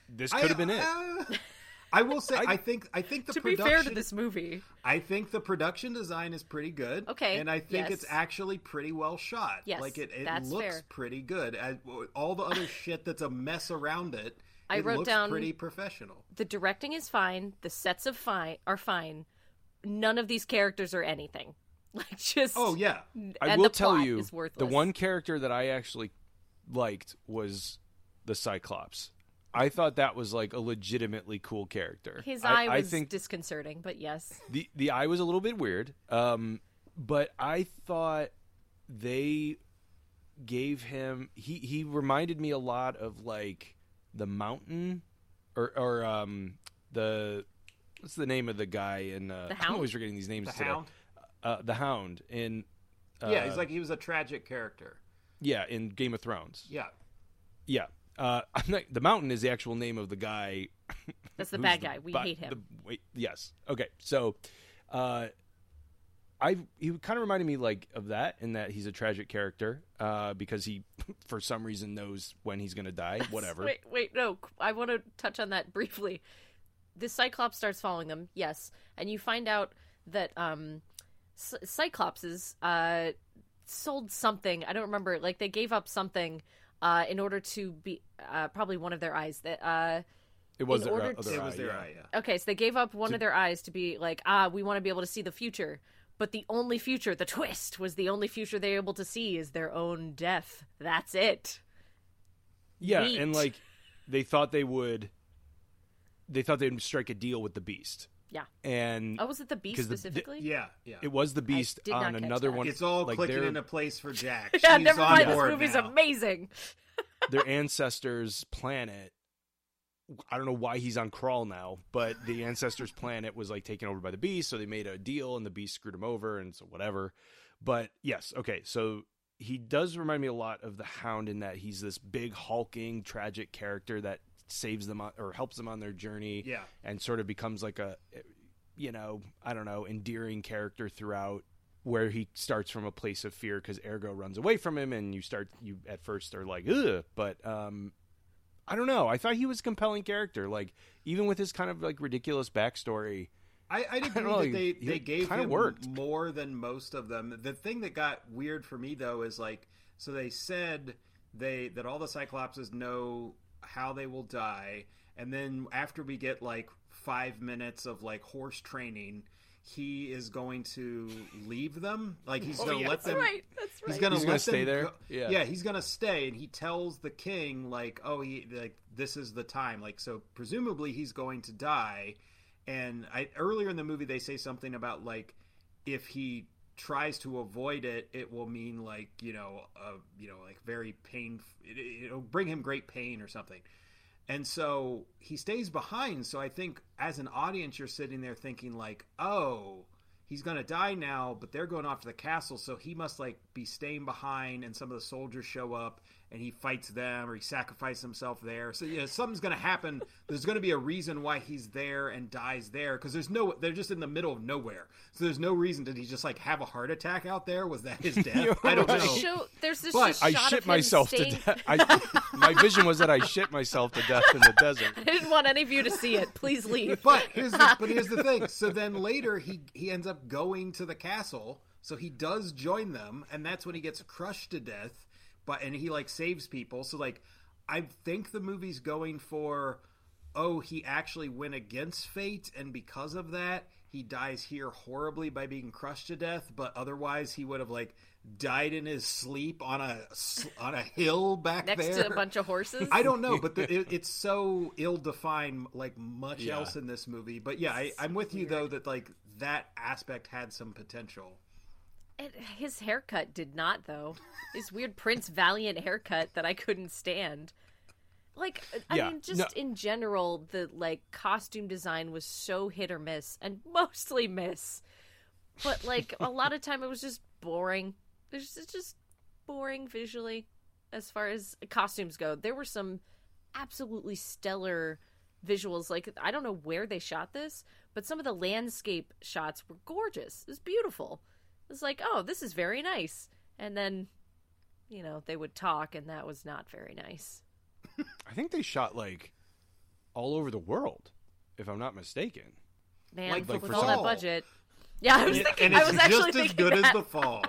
This could I, have been it. Uh... I will say, I, I think, I think the to production, be fair to this movie, I think the production design is pretty good. Okay, and I think yes. it's actually pretty well shot. Yes, like it, it that's looks fair. pretty good. I, all the other shit that's a mess around it, I it wrote looks down pretty professional. The directing is fine. The sets of fine are fine. None of these characters are anything. Like just oh yeah, I will tell you, the one character that I actually liked was the Cyclops. I thought that was, like, a legitimately cool character. His eye I, was I think disconcerting, but yes. The the eye was a little bit weird, um, but I thought they gave him... He, he reminded me a lot of, like, the Mountain, or, or um, the... What's the name of the guy in... Uh, the Hound? I'm always forgetting these names the today. Hound? Uh, the Hound. In, uh, yeah, he's like, he was a tragic character. Yeah, in Game of Thrones. Yeah. Yeah. Uh, I'm not, the Mountain is the actual name of the guy. That's the bad the, guy. We but, hate him. The, wait, yes. Okay. So, uh, I he kind of reminded me like of that, in that he's a tragic character uh, because he, for some reason, knows when he's going to die. Whatever. wait, wait, no. I want to touch on that briefly. The Cyclops starts following them. Yes, and you find out that um, C- Cyclopses uh, sold something. I don't remember. Like they gave up something. Uh, in order to be uh, probably one of their eyes that uh, it was their other to... eye. It was their yeah. eye. Yeah. Okay, so they gave up one to... of their eyes to be like, ah, we want to be able to see the future. But the only future, the twist, was the only future they're able to see is their own death. That's it. Yeah, Beat. and like they thought they would. They thought they'd strike a deal with the Beast. Yeah. And oh, was it the Beast specifically? The, yeah, yeah. It was the Beast on another that. one. It's all like clicking they're... into place for Jack. yeah, She's never mind. This movie's now. amazing. Their ancestors' planet. I don't know why he's on Krull now, but the ancestors' planet was like taken over by the Beast, so they made a deal, and the Beast screwed him over, and so whatever. But yes, okay, so he does remind me a lot of the Hound in that he's this big, hulking, tragic character that saves them on, or helps them on their journey, yeah, and sort of becomes like a, you know, I don't know, endearing character throughout, where he starts from a place of fear because Ergo runs away from him, and you start you at first are like, ugh, but um, I don't know. I thought he was a compelling character, like even with his kind of like ridiculous backstory. I, I didn't know that they he, they gave him worked. more than most of them. The thing that got weird for me though is like, so they said they that all the Cyclopses know how they will die, and then after we get like five minutes of like horse training, he is going to leave them. Like he's oh, gonna yeah, let that's them. Right. That's right. He's gonna, he's let gonna them stay there. Go, yeah. yeah, he's gonna stay, and he tells the king like, "Oh, he like this is the time." Like so, presumably he's going to die. And I, earlier in the movie, they say something about like if he tries to avoid it, it will mean like you know, uh, you know, like very painful. It, it'll bring him great pain or something. And so he stays behind. So I think as an audience, you're sitting there thinking like, oh, he's going to die now, but they're going off to the castle. So he must like be staying behind, and some of the soldiers show up and he fights them, or he sacrifices himself there. So, you know, something's going to happen. There's going to be a reason why he's there and dies there. Cause there's no, they're just in the middle of nowhere. So there's no reason. Did he just like have a heart attack out there? Was that his death? I don't know. Show, there's this but I shit myself staying... to death. I, my vision was that I shit myself to death in the desert. I didn't want any of you to see it. Please leave. But here's the, but here's the thing. So then later he, he ends up going to the castle. So he does join them. And that's when he gets crushed to death. But and he like saves people, so like I think the movie's going for, oh, he actually went against fate, and because of that he dies here horribly by being crushed to death. But otherwise he would have like died in his sleep on a on a hill back next there. to a bunch of horses. I don't know, but the, it, it's so ill defined, like much yeah. else in this movie. But yeah, I, I'm with Weird. you though that like that aspect had some potential. It, his haircut did not, though. His weird Prince Valiant haircut that I couldn't stand. Like, I yeah, mean, just no. in general, the, like, costume design was so hit or miss, and mostly miss. But, like, a lot of time it was just boring. It's just boring visually as far as costumes go. There were some absolutely stellar visuals. Like, I don't know where they shot this, but some of the landscape shots were gorgeous. It was beautiful. It was like, oh, this is very nice. And then, you know, they would talk, and that was not very nice. I think they shot, like, all over the world, if I'm not mistaken. Man, like, like with all that budget. Yeah, I was and thinking. It, and I was it's actually just thinking as good that. As the fall.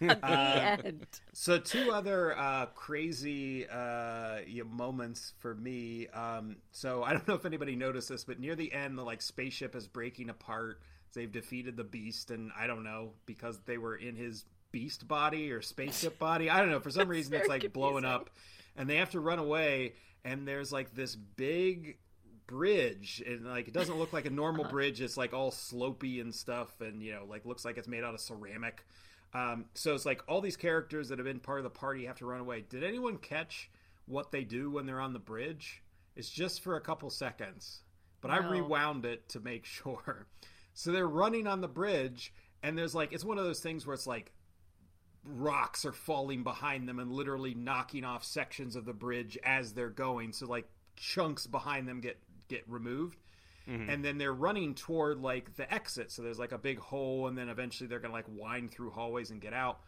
At the uh, end. So two other uh, crazy uh, moments for me. Um, so I don't know if anybody noticed this, but near the end, the like spaceship is breaking apart. They've defeated the beast, and I don't know because they were in his beast body or spaceship body. I don't know. For some reason, it's like confusing. Blowing up, and they have to run away. And there's like this big bridge, and like it doesn't look like a normal uh-huh. bridge. It's like all slopey and stuff, and you know, like looks like it's made out of ceramic. Um, so it's like all these characters that have been part of the party have to run away. Did anyone catch what they do when they're on the bridge? It's just for a couple seconds, but no. I rewound it to make sure. So they're running on the bridge, and there's like, it's one of those things where it's like rocks are falling behind them and literally knocking off sections of the bridge as they're going. So like chunks behind them get, get removed. Mm-hmm. And then they're running toward, like, the exit. So there's, like, a big hole, and then eventually they're going to, like, wind through hallways and get out.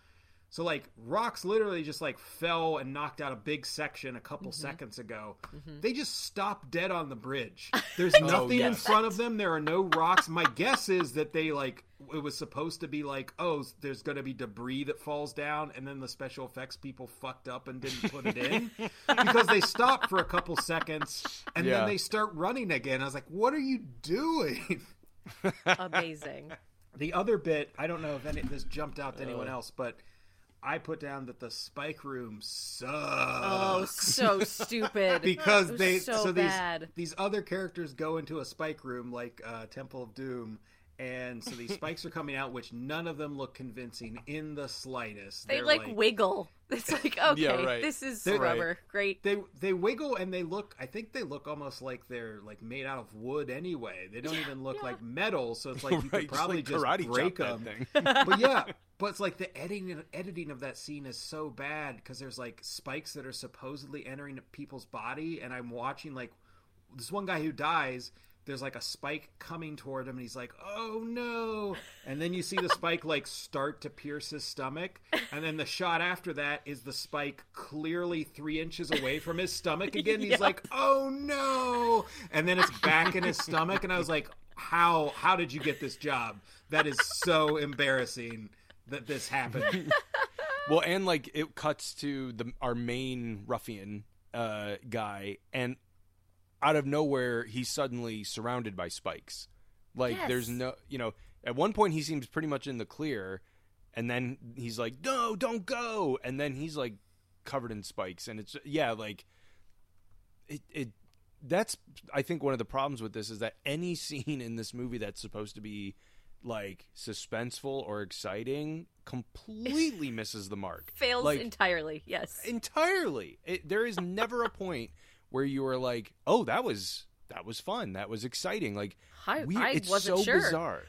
So, like, rocks literally just, like, fell and knocked out a big section a couple mm-hmm. seconds ago. Mm-hmm. They just stopped dead on the bridge. There's nothing yes. in front of them. There are no rocks. My guess is that they, like, it was supposed to be, like, oh, there's going to be debris that falls down, and then the special effects people fucked up and didn't put it in. Because they stopped for a couple seconds, and yeah. then they start running again. I was like, what are you doing? Amazing. The other bit, I don't know if any, this jumped out to anyone else, but I put down that the spike room sucks. Oh, so stupid. Because it was they so, so these these other characters go into a spike room like uh, Temple of Doom, and so these spikes are coming out, which none of them look convincing in the slightest. They like, like wiggle. It's like, okay, yeah, right. This is they're, rubber. Right. Great. They they wiggle and they look. I think they look almost like they're like made out of wood anyway. They don't yeah, even look yeah. like metal. So it's like right, you could probably just, like just break them. But yeah. But it's like the editing editing of that scene is so bad because there's like spikes that are supposedly entering people's body, and I'm watching like this one guy who dies. There's like a spike coming toward him, and he's like, "Oh no!" And then you see the spike like start to pierce his stomach, and then the shot after that is the spike clearly three inches away from his stomach again. And he's yep. like, "Oh no!" And then it's back in his stomach, and I was like, "How? How did you get this job? That is so embarrassing." That this happened. Well, and like it cuts to the our main ruffian uh, guy, and out of nowhere, he's suddenly surrounded by spikes. Like yes. there's no, you know, at one point he seems pretty much in the clear, and then he's like, "No, don't go!" And then he's like covered in spikes, and it's yeah, like it. It that's I think one of the problems with this is that any scene in this movie that's supposed to be like suspenseful or exciting completely misses the mark. Fails like, entirely. Yes, entirely. It, there is never a point where you are like, "Oh, that was that was fun. That was exciting." Like I, we, I it's wasn't so sure. bizarre.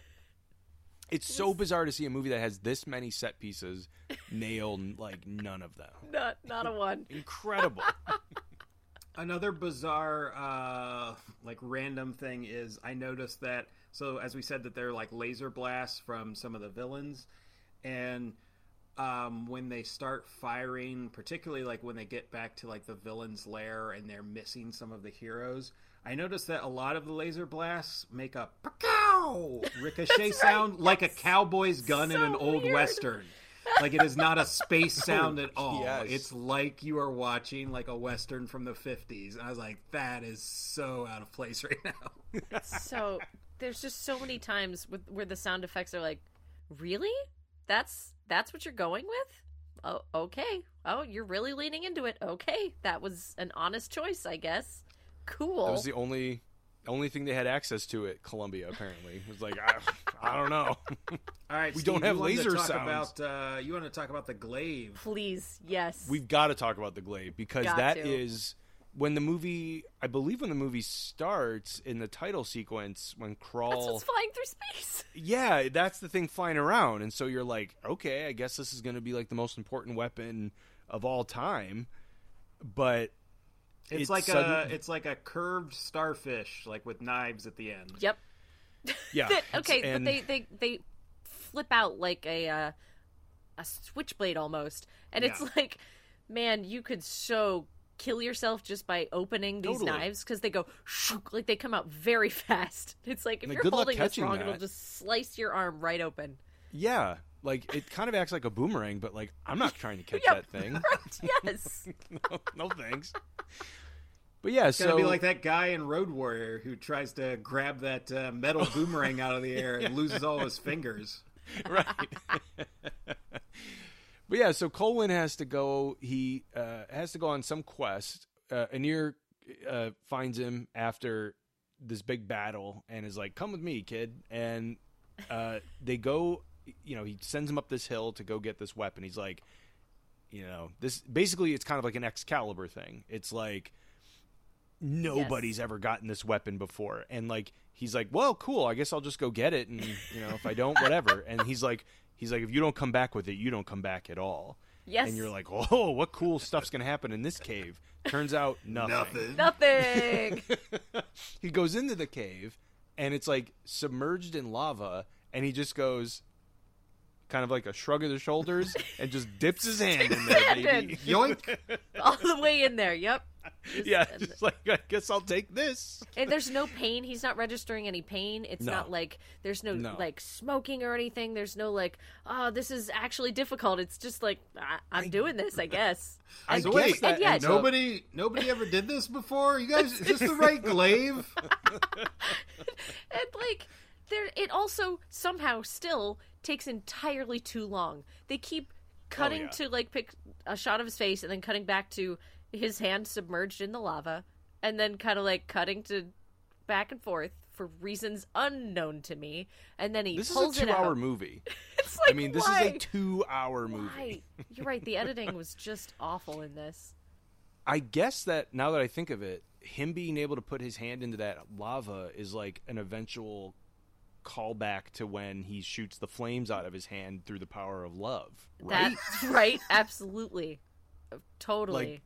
It's it was... so bizarre to see a movie that has this many set pieces nail like none of them. Not not a one. Incredible. Another bizarre, uh, like random thing is I noticed that. So as we said that they're like laser blasts from some of the villains, and um, when they start firing, particularly like when they get back to like the villain's lair and they're missing some of the heroes, I noticed that a lot of the laser blasts make a pacow ricochet sound right. like That's a cowboy's gun so in an old weird. Western. Like it is not a space sound at all. Yes. It's like you are watching like a Western from the fifties. And I was like, that is so out of place right now. So there's just so many times with, where the sound effects are like, really? That's that's what you're going with? Oh, okay. Oh, you're really leaning into it. Okay. That was an honest choice, I guess. Cool. That was the only only thing they had access to at Columbia, apparently. It was like, I, I don't know. All right, we Steve, don't have laser sounds. About, uh, you want to talk about the glaive? Please, yes. We've got to talk about the glaive because got that to. is when the movie, I believe when the movie starts in the title sequence, when Krull... That's what's flying through space. Yeah, that's the thing flying around. And so you're like, okay, I guess this is going to be like the most important weapon of all time. But it's, it's like sudden... a it's like a curved starfish, like with knives at the end. Yep. Yeah. Okay, and... but they, they, they flip out like a uh, a switchblade almost. And yeah. It's like, man, you could so... kill yourself just by opening these totally. knives, because they go shook, like they come out very fast. It's like if like, you're holding this wrong, that. it'll just slice your arm right open. Yeah, like it kind of acts like a boomerang, but like I'm not trying to catch yep. that thing. Right, yes. no, no thanks. But yeah, it's so... gonna be like that guy in Road Warrior who tries to grab that uh, metal boomerang out of the air and loses all his fingers. Right. But yeah, so Colwyn has to go. He uh, has to go on some quest. Uh, Ynyr uh, finds him after this big battle and is like, "Come with me, kid." And uh, they go. You know, he sends him up this hill to go get this weapon. He's like, you know, this basically it's kind of like an Excalibur thing. It's like nobody's yes. ever gotten this weapon before, and like he's like, "Well, cool. I guess I'll just go get it, and you know, if I don't, whatever." And he's like. He's like, if you don't come back with it, you don't come back at all. Yes. And you're like, oh, what cool stuff's going to happen in this cave? Turns out nothing. Nothing. Nothing. He goes into the cave, and it's like submerged in lava, and he just goes kind of like a shrug of the shoulders and just dips his hand in there, baby. Yoink. All the way in there, yep. Just, yeah, just like, I guess I'll take this. And there's no pain. He's not registering any pain. It's no. not like there's no, no like smoking or anything. There's no like, oh, this is actually difficult. It's just like I- I'm I, doing this, I guess. I and, guess and, and, yeah, nobody so... nobody ever did this before. You guys, is this the right glaive? And like there, it also somehow still takes entirely too long. They keep cutting oh, yeah. to like pick a shot of his face and then cutting back to. His hand submerged in the lava, and then kind of like cutting to back and forth for reasons unknown to me. And then he this pulls it out. This is a two-hour movie. It's like, I mean, this why? is a two-hour movie. Why? You're right. The editing was just awful in this. I guess that now that I think of it, him being able to put his hand into that lava is like an eventual callback to when he shoots the flames out of his hand through the power of love. Right? That's right. Absolutely. Totally. Like,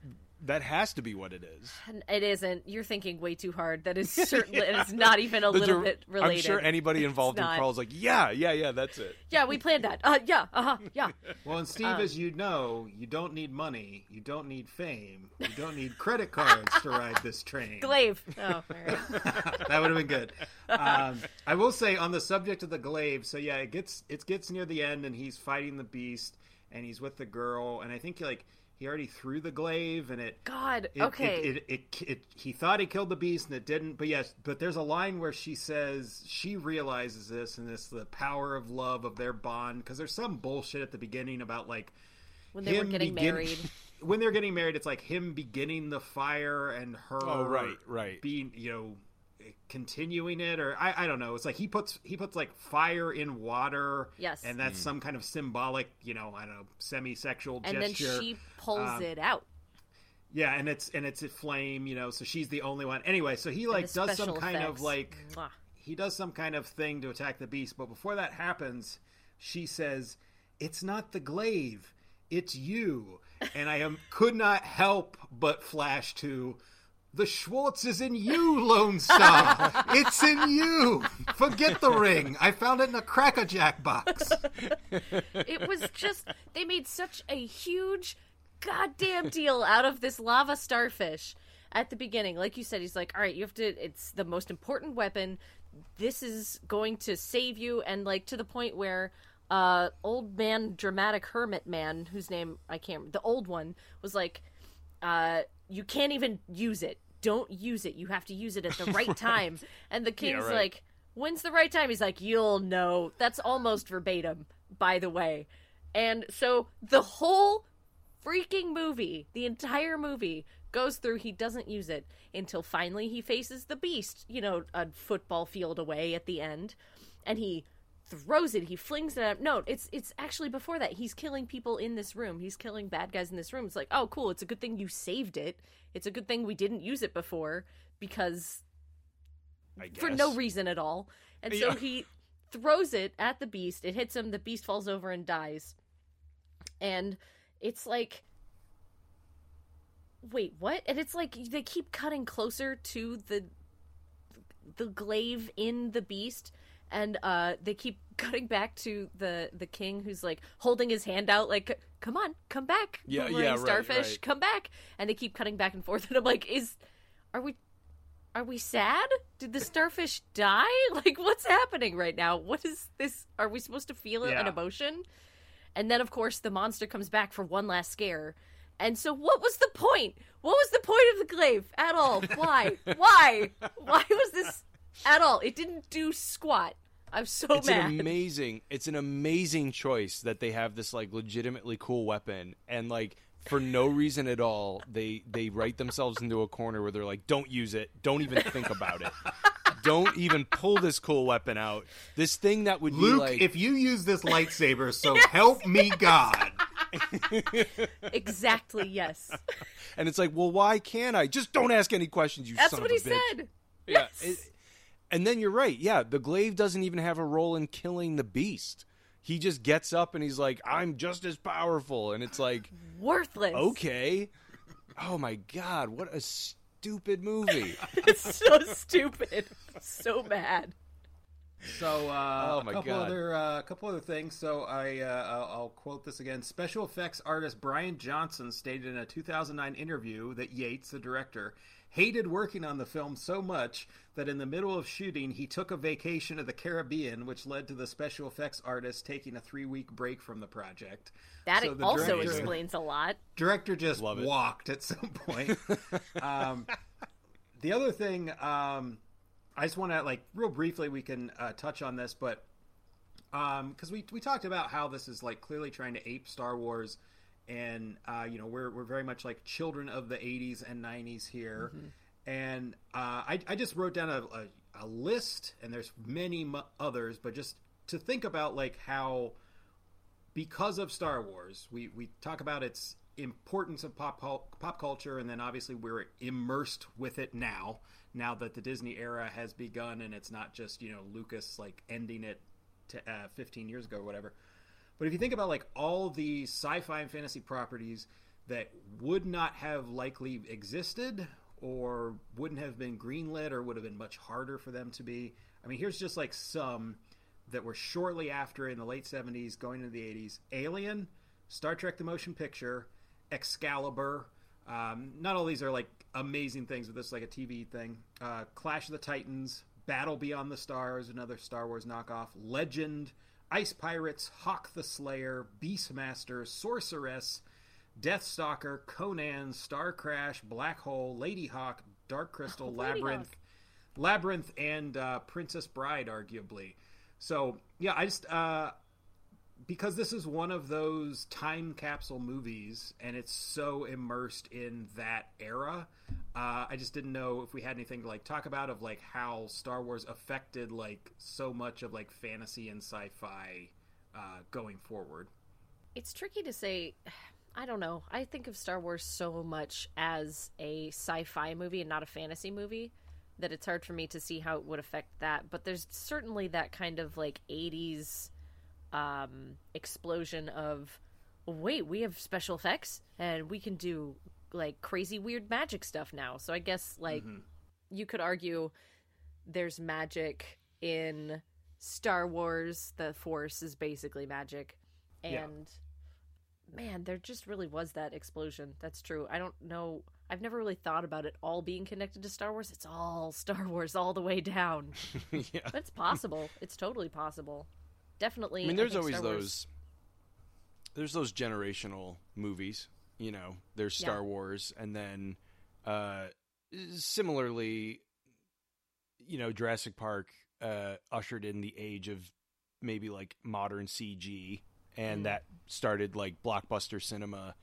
that has to be what it is. It isn't. You're thinking way too hard. That is certainly, yeah. It's not even a the little dir- bit related. I'm sure anybody involved in Krull is like, yeah, yeah, yeah, that's it. Yeah, we planned that. Uh, yeah, uh-huh, yeah. Well, and Steve, um, as you know, you don't need money. You don't need fame. You don't need credit cards to ride this train. Glaive. Oh, right. That would have been good. Um, I will say on the subject of the glaive, so yeah, it gets it gets near the end, and he's fighting the beast, and he's with the girl, and I think he, like, he already threw the glaive, and it. God, it, okay. It it, it, it it he thought he killed the beast, and it didn't. But yes, but there's a line where she says she realizes this, and it's the power of love of their bond. Because there's some bullshit at the beginning about like when they were getting begin- married. When they're getting married, it's like him beginning the fire and her. Oh right, right. Being you know. continuing it, or I, I don't know. It's like he puts he puts like fire in water, yes, and that's mm. some kind of symbolic, you know, I don't know, semi-sexual and gesture. And then she pulls um, it out. Yeah, and it's and it's a flame, you know. So she's the only one. Anyway, so he like does some kind effects. of like Mwah. he does some kind of thing to attack the beast. But before that happens, she says, "It's not the glaive, it's you." And I am could not help but flash to. The Schwartz is in you, Lone Star. It's in you. Forget the ring. I found it in a Cracker Jack box. It was just, they made such a huge goddamn deal out of this lava starfish at the beginning. Like you said, he's like, all right, you have to, it's the most important weapon. This is going to save you. And like to the point where uh, old man, dramatic hermit man, whose name I can't, the old one was like, uh, you can't even use it. Don't use it. You have to use it at the right time. And the king's yeah, right. like, when's the right time? He's like, you'll know. That's almost verbatim, by the way. And so the whole freaking movie, the entire movie, goes through he doesn't use it until finally he faces the beast, you know, a football field away at the end. And he throws it. He flings it at him. No, it's it's actually before that. He's killing people in this room. He's killing bad guys in this room. It's like, oh, cool. It's a good thing you saved it. It's a good thing we didn't use it before because I guess. for no reason at all. And yeah. so he throws it at the beast. It hits him. The beast falls over and dies. And it's like, wait, what? And it's like they keep cutting closer to the the glaive in the beast. And uh, they keep cutting back to the, the king who's, like, holding his hand out, like, come on, come back. Yeah, yeah, right, starfish, right. Come back. And they keep cutting back and forth. And I'm like, is, are we, are we sad? Did the starfish die? Like, what's happening right now? What is this? Are we supposed to feel yeah. an emotion? And then, of course, the monster comes back for one last scare. And so what was the point? What was the point of the glaive at all? Why? Why? Why was this... At all. It didn't do squat. I'm so it's mad. An amazing, it's an amazing choice that they have this, like, legitimately cool weapon. And, like, for no reason at all, they, they write themselves into a corner where they're like, don't use it. Don't even think about it. Don't even pull this cool weapon out. This thing that would Luke, be like... Luke, if you use this lightsaber, so yes, help me yes. God. Exactly, yes. And it's like, well, why can't I? Just don't ask any questions, you That's son of a bitch. That's what he said. Yeah. Yes. It, And then you're right. Yeah, the glaive doesn't even have a role in killing the beast. He just gets up and he's like, I'm just as powerful. And it's like... Worthless. Okay. Oh, my God. What a stupid movie. It's so stupid. So bad. So, uh, oh my a couple God. other, uh, couple other things. So I, uh, I'll, I'll quote this again. Special effects artist Brian Johnson stated in a two thousand nine interview that Yates, the director, hated working on the film so much that in the middle of shooting, he took a vacation to the Caribbean, which led to the special effects artist taking a three-week break from the project. That so the also director, explains a lot. Director just walked at some point. um, the other thing, um, I just want to, like, real briefly, we can uh, touch on this, but um, because we we talked about how this is, like, clearly trying to ape Star Wars. And, uh, you know, we're we're very much like children of the eighties and nineties here. Mm-hmm. And uh, I, I just wrote down a, a, a list, and there's many mu- others, but just to think about, like, how because of Star Wars, we, we talk about its importance of pop pop culture, and then obviously we're immersed with it now, now that the Disney era has begun, and it's not just, you know, Lucas, like, ending it to, uh, fifteen years ago or whatever. But if you think about, like, all the sci-fi and fantasy properties that would not have likely existed or wouldn't have been greenlit or would have been much harder for them to be. I mean, here's just, like, some that were shortly after in the late seventies, going into the eighties. Alien, Star Trek the Motion Picture, Excalibur. Um, not all these are, like, amazing things, but this is, like, a T V thing. Uh, Clash of the Titans, Battle Beyond the Stars, another Star Wars knockoff. Legend, Ice Pirates, Hawk the Slayer, Beastmaster, Sorceress, Deathstalker, Conan, Star Crash, Black Hole, Lady Hawk, Dark Crystal, oh, Labyrinth, Labyrinth, and uh, Princess Bride, arguably. So, yeah, I just uh, because this is one of those time capsule movies, and it's so immersed in that era. Uh, I just didn't know if we had anything to, like, talk about of, like, how Star Wars affected, like, so much of, like, fantasy and sci-fi uh, going forward. It's tricky to say. I don't know. I think of Star Wars so much as a sci-fi movie and not a fantasy movie that it's hard for me to see how it would affect that. But there's certainly that kind of, like, eighties um, explosion of, wait, we have special effects and we can do, like, crazy weird magic stuff now. So I guess, like, mm-hmm. you could argue there's magic in Star Wars. The Force is basically magic. And yeah. man, there just really was that explosion. That's true. I don't know. I've never really thought about it all being connected to Star Wars. It's all Star Wars all the way down. yeah. But it's possible. It's totally possible. Definitely. I mean, there's I always Star those, Wars... there's those generational movies. You know, there's Star yeah. Wars, and then uh, similarly, you know, Jurassic Park uh, ushered in the age of maybe, like, modern C G, and mm. that started, like, blockbuster cinema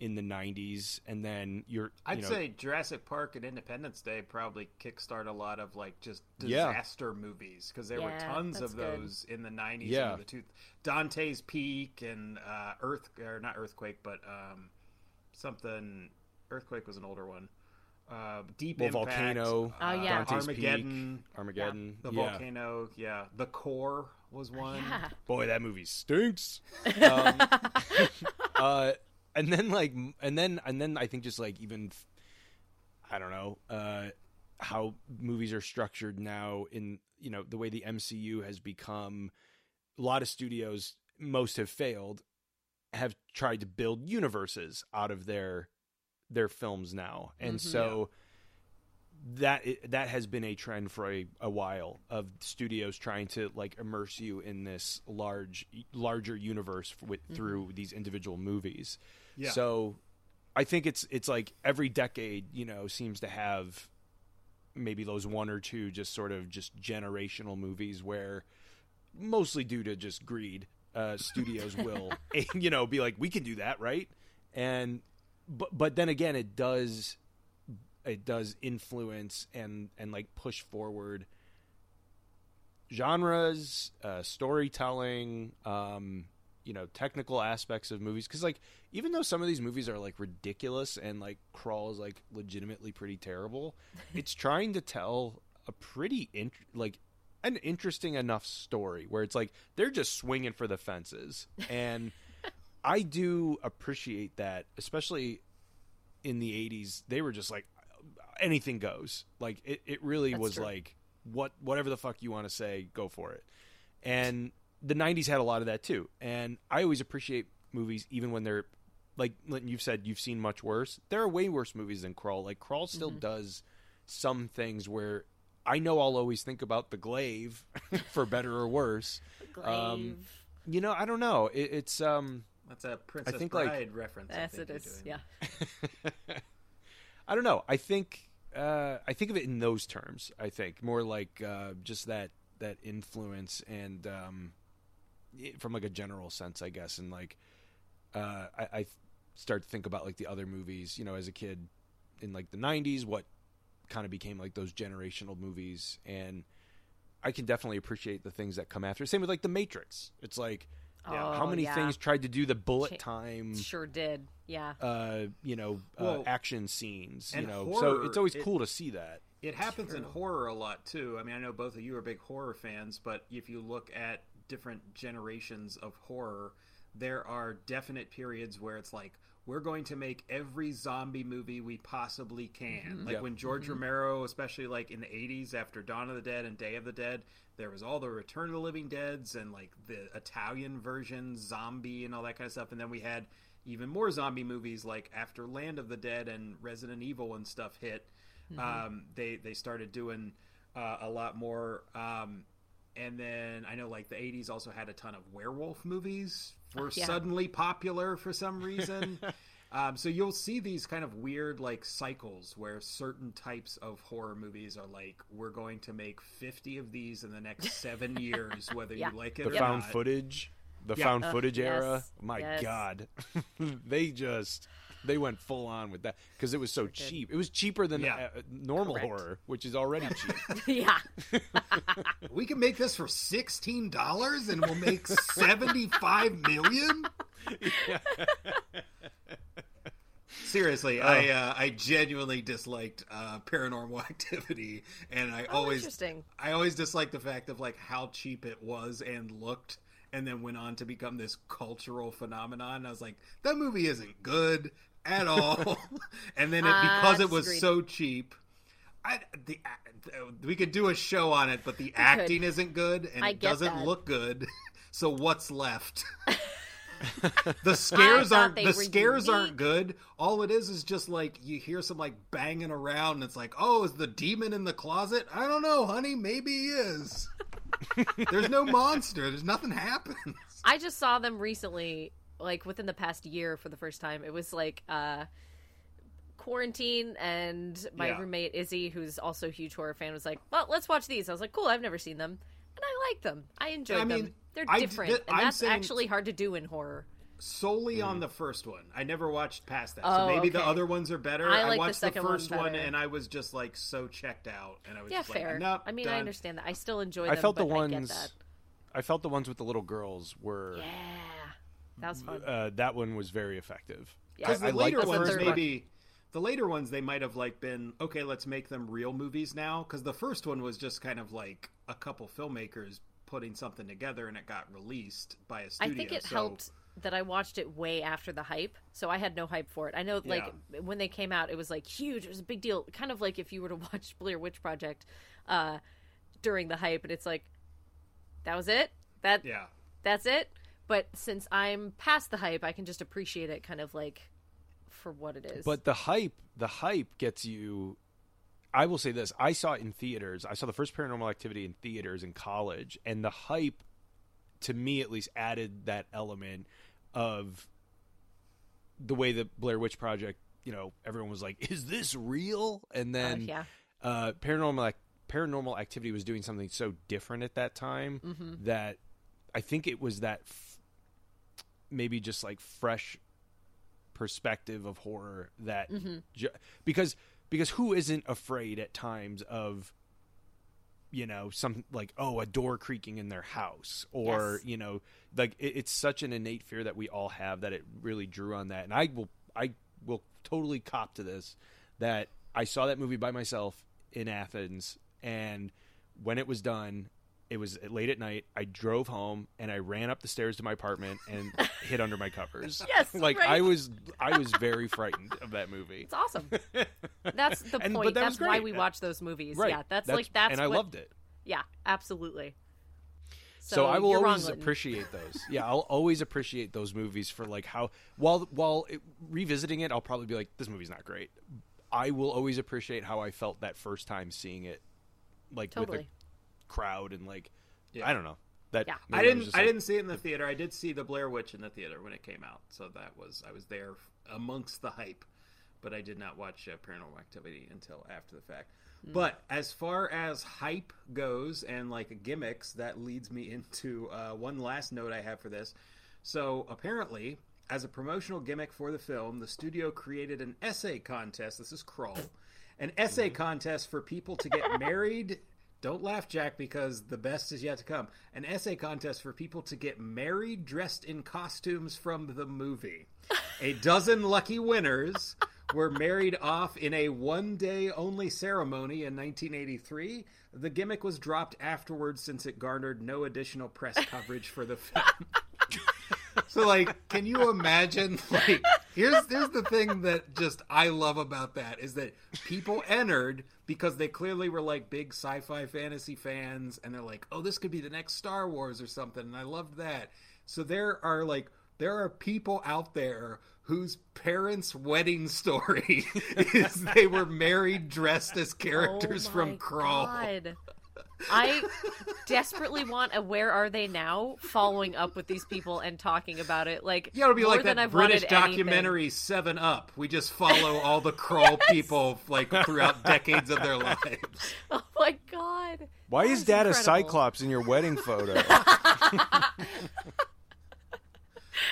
in the nineties, and then you're... I'd you know, say Jurassic Park and Independence Day probably kickstart a lot of, like, just disaster yeah. movies, because there yeah, were tons of those good. in the nineties. Yeah. And the two, Dante's Peak and uh, Earth... Or not Earthquake, but um, something... Earthquake was an older one. Uh, Deep well, Impact. Volcano. Oh, yeah. Dante's Armageddon. Peak, Armageddon. Yeah. The yeah. Volcano, yeah. The Core was one. Yeah. Boy, that movie stinks! um, uh... And then, like, and then, and then, I think just like even, I don't know, uh, how movies are structured now in, you know, the way the M C U has become. A lot of studios, most have failed, have tried to build universes out of their their films now, and mm-hmm, so yeah. that that has been a trend for a, a while of studios trying to like immerse you in this large, larger universe with mm-hmm. through these individual movies. Yeah. So I think it's it's like every decade, you know, seems to have maybe those one or two just sort of just generational movies where, mostly due to just greed, uh, studios will, you know, be like, we can do that, right? And but but then again, it does it does influence and and like push forward genres, uh, storytelling, um, you know, technical aspects of movies. Because, like, even though some of these movies are, like, ridiculous and, like, Krull is, like, legitimately pretty terrible, it's trying to tell a pretty, int- like, an interesting enough story where it's, like, they're just swinging for the fences. And I do appreciate that, especially in the eighties. They were just, like, anything goes. Like, it, it really That's was, true. like, what whatever the fuck you want to say, go for it. And the nineties had a lot of that too, and I always appreciate movies even when they're like, Linton, you've said you've seen much worse. There are way worse movies than Krull. Like, Krull still mm-hmm. does some things where I know I'll always think about The Glaive for better or worse. The Glaive. Um, you know, I don't know. It, it's um, that's a Princess I think, Bride like, reference. Yes, it is. Doing. Yeah. I don't know. I think uh, I think of it in those terms. I think more like uh, just that that influence and. Um, from like a general sense, I guess. And like, uh, I, I start to think about like the other movies, you know, as a kid in like the nineties, what kind of became like those generational movies. And I can definitely appreciate the things that come after. Same with like The Matrix. It's like, yeah. how many yeah. things tried to do the bullet time? Sure did. Yeah. Uh, you know, well, uh, action scenes, you know, horror, so it's always it, cool to see that. It happens True. in horror a lot too. I mean, I know both of you are big horror fans, but if you look at different generations of horror, there are definite periods where it's like, we're going to make every zombie movie we possibly can. Mm-hmm. Like yep. when George mm-hmm. Romero, especially like in the eighties after Dawn of the Dead and Day of the Dead, there was all the Return of the Living Deads and like the Italian version zombie and all that kind of stuff. And then we had even more zombie movies like after Land of the Dead and Resident Evil and stuff hit. Mm-hmm. Um, they, they started doing uh, a lot more... Um, And then I know like the eighties also had a ton of werewolf movies were oh, yeah. suddenly popular for some reason. um, so you'll see these kind of weird like cycles where certain types of horror movies are like, we're going to make fifty of these in the next seven years, whether yeah. you like it the or not. The found footage, the yeah. found uh, footage yes. era. My yes. God, they just, they went full on with that because it was so They're cheap. Good. It was cheaper than yeah. uh, normal Correct. horror, which is already cheap. yeah. We can make this for sixteen dollars and we'll make seventy-five million dollars? Yeah. Seriously, um, I uh, I genuinely disliked uh, Paranormal Activity, and I oh, always I always disliked the fact of like how cheap it was and looked. And then went on to become this cultural phenomenon. And I was like, that movie isn't good at all. And then it, because uh, it was greedy. so cheap, I, the, we could do a show on it, but the we acting could. isn't good and I it doesn't that. look good. So what's left? The scares aren't the scares unique. aren't good. All it is is just like you hear some like banging around. And it's like, oh, is the demon in the closet? I don't know, honey. Maybe he is. There's no monster. There's nothing happens. I just saw them recently, like within the past year for the first time. It was like uh, quarantine, and my yeah. roommate Izzy, who's also a huge horror fan, was like, well, let's watch these. I was like, cool, I've never seen them. And I like them. I enjoyed yeah, I mean, them. They're I, different. Th- and I'm that's saying... actually hard to do in horror. solely mm. on the first one. I never watched past that. Oh, so maybe okay. the other ones are better. I, like I watched the, the first one, one and I was just like so checked out and I was yeah, just fair. like, nope, I mean, done. I understand that. I still enjoy them, I felt the but ones, I get that. I felt the ones with the little girls were Yeah. That was fun. Uh, that one was very effective. Yeah. I, I like the ones maybe one. The later ones, they might have like been, okay, let's make them real movies now, because the first one was just kind of like a couple filmmakers putting something together and it got released by a studio. I think it so... helped that I watched it way after the hype, so I had no hype for it. I know, like, yeah. when they came out, it was like huge. It was a big deal, kind of like if you were to watch Blair Witch Project uh, during the hype, and it's like, that was it? That, yeah. That's it? But since I'm past the hype, I can just appreciate it kind of like for what it is. But the hype, the hype gets you. I will say this. I saw it in theaters. I saw the first Paranormal Activity in theaters in college. And the hype, to me at least, added that element of the way the Blair Witch Project, you know, everyone was like, is this real? And then uh, yeah. uh, Paranormal, Paranormal Activity was doing something so different at that time mm-hmm. that I think it was that f- maybe just like fresh perspective of horror that mm-hmm. ju- because because who isn't afraid at times of, you know, some like, oh, a door creaking in their house or yes. you know, like it, it's such an innate fear that we all have that it really drew on that. And I will I will totally cop to this, that I saw that movie by myself in Athens, and when it was done, it was late at night. I drove home and I ran up the stairs to my apartment and hid under my covers. Yes, like right. I was, I was very frightened of that movie. It's awesome. That's the and, point. That that's why we watch those movies. Right. Yeah, that's, that's like that's. And I what, loved it. Yeah, absolutely. So, so I will always wrong, appreciate those. Yeah, I'll always appreciate those movies for like how. While while it, revisiting it, I'll probably be like, this movie's not great. I will always appreciate how I felt that first time seeing it. Like totally. With a, crowd and like yeah. I don't know that yeah. I didn't I, like, I didn't see it in the theater. I did see The Blair Witch in the theater when it came out, so that was I was there amongst the hype, but I did not watch uh, Paranormal Activity until after the fact. mm. But as far as hype goes and like gimmicks, that leads me into uh one last note I have for this. So apparently, as a promotional gimmick for the film, the studio created an essay contest. This is Krull. An essay mm-hmm. contest for people to get married. Don't laugh, Jack, because the best is yet to come. An essay contest for people to get married dressed in costumes from the movie. A dozen lucky winners were married off in a one-day-only ceremony in nineteen eighty-three. The gimmick was dropped afterwards since it garnered no additional press coverage for the film. So, like, can you imagine, like, here's, here's the thing that just I love about that is that people entered because they clearly were, like, big sci-fi fantasy fans, and they're like, oh, this could be the next Star Wars or something, and I loved that. So there are, like, there are people out there whose parents' wedding story is they were married dressed as characters oh from Krull. God. I desperately want a Where Are They Now following up with these people and talking about it. Like, yeah, it'll be like that I've British documentary anything. Seven Up. We just follow all the Krull yes! people like throughout decades of their lives. Oh my God. Why that is Dad incredible. A Cyclops in your wedding photo?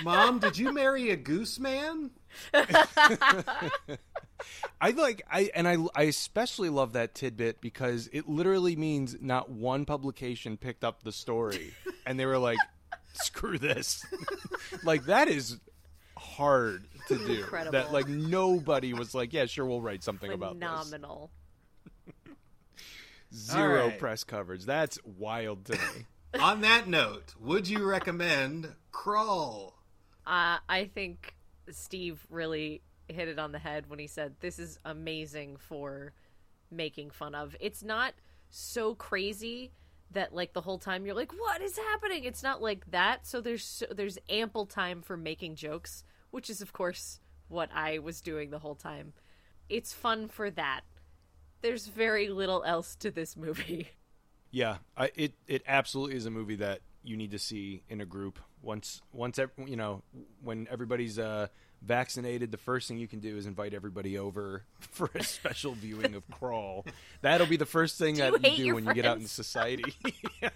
Mom, did you marry a goose man? I like I and I, I especially love that tidbit because it literally means not one publication picked up the story and they were like, screw this. Like, that is hard to do. Incredible. That like nobody was like, yeah, sure, we'll write something Phenomenal. About this. Phenomenal. Zero right. press coverage. That's wild to me. On that note, would you recommend Krull? Uh, I think Steve really hit it on the head when he said this is amazing for making fun of. It's not so crazy that like the whole time you're like, what is happening? It's not like that. So there's so, there's ample time for making jokes, which is of course what I was doing the whole time. It's fun for that. There's very little else to this movie. Yeah, I, it it absolutely is a movie that you need to see in a group. Once, once you know, when everybody's uh, vaccinated, the first thing you can do is invite everybody over for a special viewing of Krull. That'll be the first thing do that you, you do when friends? You get out into society. yeah.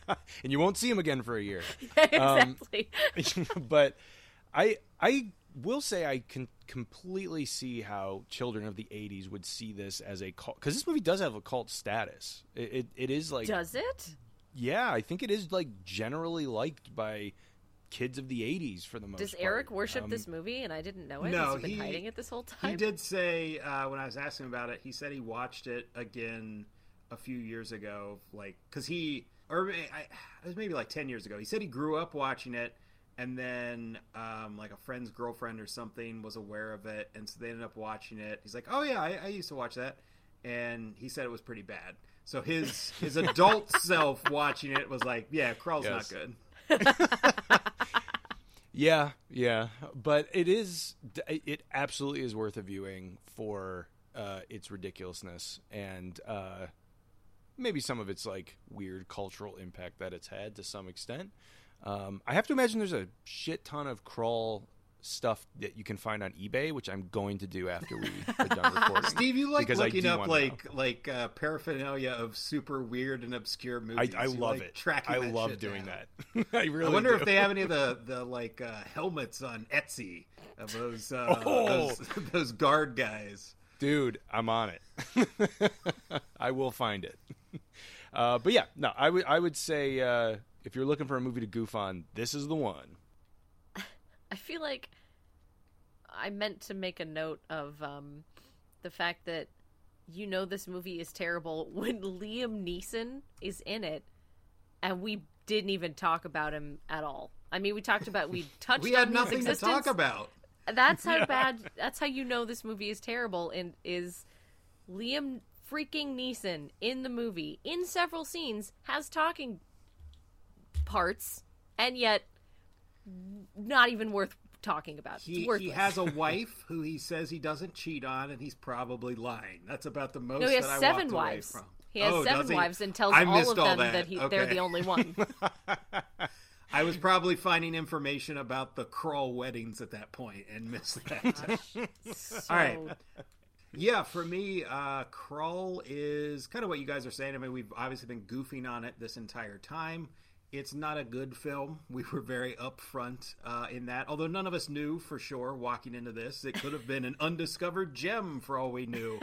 And you won't see them again for a year. Yeah, exactly. Um, but I, I will say I can completely see how children of the eighties would see this as a cult, because this movie does have a cult status. It, it it is like does it? Yeah, I think it is like generally liked by kids of the eighties for the most part. Does Eric part. worship um, this movie and I didn't know it? No, he's been he, hiding it this whole time. He did say uh, when I was asking about it, he said he watched it again a few years ago, like because he or I, it was maybe like ten years ago. He said he grew up watching it. And then, um, like, a friend's girlfriend or something was aware of it, and so they ended up watching it. He's like, oh, yeah, I, I used to watch that. And he said it was pretty bad. So his his adult self watching it was like, yeah, Krull's yes. not good. yeah, yeah. But it is – it absolutely is worth a viewing for uh, its ridiculousness and uh, maybe some of its, like, weird cultural impact that it's had to some extent. Um, I have to imagine there's a shit ton of Krull stuff that you can find on eBay, which I'm going to do after we are done recording. Steve, you like looking up like like uh, paraphernalia of super weird and obscure movies. I, I love like it. Tracking I that love shit doing down. That. I really. I wonder do. if they have any of the the like uh, helmets on Etsy of those uh, oh! those, those guard guys. Dude, I'm on it. I will find it. Uh, but yeah, no, I would I would say. Uh, If you're looking for a movie to goof on, this is the one. I feel like I meant to make a note of um, the fact that you know this movie is terrible when Liam Neeson is in it, and we didn't even talk about him at all. I mean, we talked about we touched. We had on nothing to talk about. That's how yeah. bad. That's how you know this movie is terrible. And is Liam freaking Neeson in the movie in several scenes has talking. Parts and yet not even worth talking about. He, he has a wife who he says he doesn't cheat on, and he's probably lying. That's about the most. No, he has that seven I wives. Away from. He has oh, seven wives he? and tells I all of all them that, that he, okay. they're the only one. I was probably finding information about the Krull weddings at that point and missed that. So... All right. Yeah, for me, uh, Krull is kind of what you guys are saying. I mean, we've obviously been goofing on it this entire time. It's not a good film. We were very upfront uh, in that, although none of us knew for sure walking into this. It could have been an undiscovered gem for all we knew.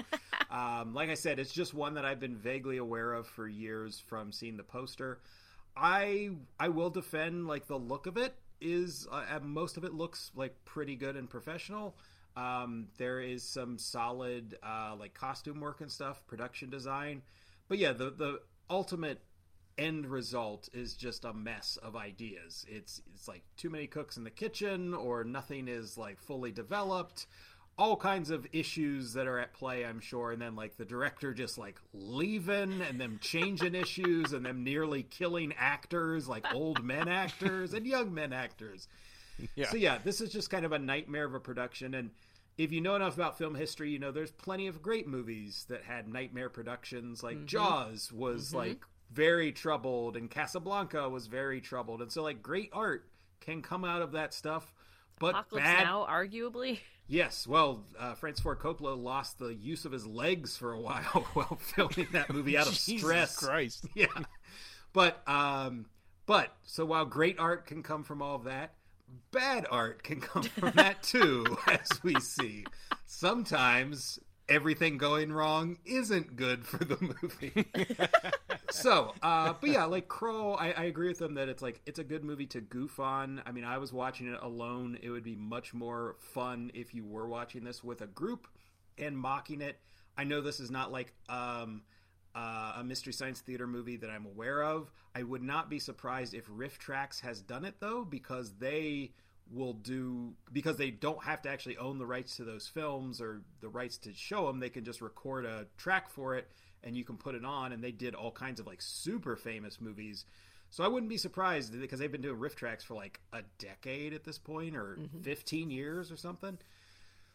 Um, like I said, it's just one that I've been vaguely aware of for years from seeing the poster. I I will defend, like, the look of it is, uh, most of it looks, like, pretty good and professional. Um, there is some solid, uh, like, costume work and stuff, production design. But, yeah, the the ultimate... end result is just a mess of ideas. It's it's like too many cooks in the kitchen, or nothing is like fully developed. All kinds of issues that are at play, I'm sure. And then like the director just like leaving, and them changing issues, and them nearly killing actors, like old men actors and young men actors. Yeah. So yeah, this is just kind of a nightmare of a production. And if you know enough about film history, you know there's plenty of great movies that had nightmare productions. Like mm-hmm. Jaws was mm-hmm. like. very troubled, and Casablanca was very troubled, and so like great art can come out of that stuff, but Apocalypse bad... Now, arguably. Yes, well, uh, Francis Ford Coppola lost the use of his legs for a while while filming that movie out of Jesus stress. Christ, yeah. But um, but so while great art can come from all of that, bad art can come from that too, as we see sometimes. Everything going wrong isn't good for the movie. so, uh, but yeah, like Krull, I, I agree with them that it's like, it's a good movie to goof on. I mean, I was watching it alone. It would be much more fun if you were watching this with a group and mocking it. I know this is not like um, uh, a Mystery Science Theater movie that I'm aware of. I would not be surprised if Riff Trax has done it though, because they... will do because they don't have to actually own the rights to those films or the rights to show them. They can just record a track for it and you can put it on, and they did all kinds of like super famous movies. So I wouldn't be surprised, because they've been doing riff tracks for like a decade at this point, or mm-hmm. fifteen years or something.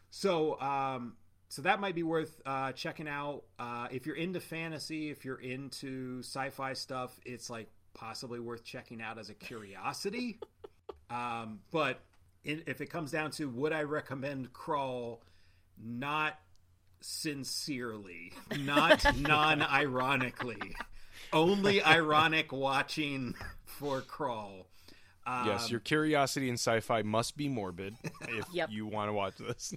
So, um, so that might be worth uh, checking out. Uh, if you're into fantasy, if you're into sci-fi stuff, it's like possibly worth checking out as a curiosity. Um, but in, if it comes down to would I recommend Krull, not sincerely, not non-ironically, only ironic watching for Krull. Um, yes, your curiosity in sci-fi must be morbid if yep. you want to watch this.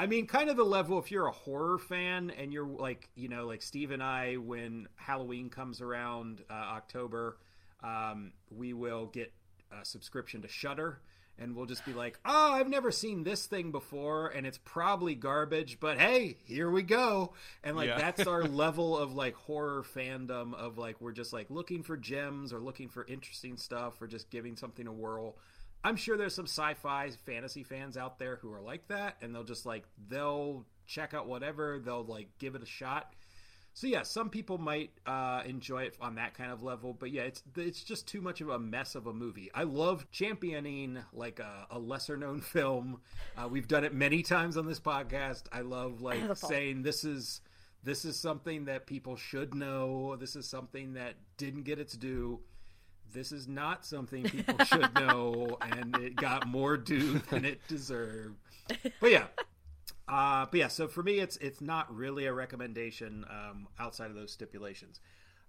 I mean, kind of the level, if you're a horror fan and you're like, you know, like Steve and I, when Halloween comes around uh, October, um, we will get a subscription to Shudder. And we'll just be like, oh, I've never seen this thing before, and it's probably garbage, but hey, here we go. And, like, yeah. that's our level of, like, horror fandom of, like, we're just, like, looking for gems or looking for interesting stuff or just giving something a whirl. I'm sure there's some sci-fi fantasy fans out there who are like that, and they'll just, like, they'll check out whatever. They'll, like, give it a shot. So, yeah, some people might uh, enjoy it on that kind of level. But, yeah, it's it's just too much of a mess of a movie. I love championing, like, a, a lesser-known film. Uh, we've done it many times on this podcast. I love, like, Beautiful. saying this is this is something that people should know. This is something that didn't get its due. This is not something people should know, and it got more due than it deserved. But, yeah. Uh, but yeah, so for me, it's it's not really a recommendation um, outside of those stipulations.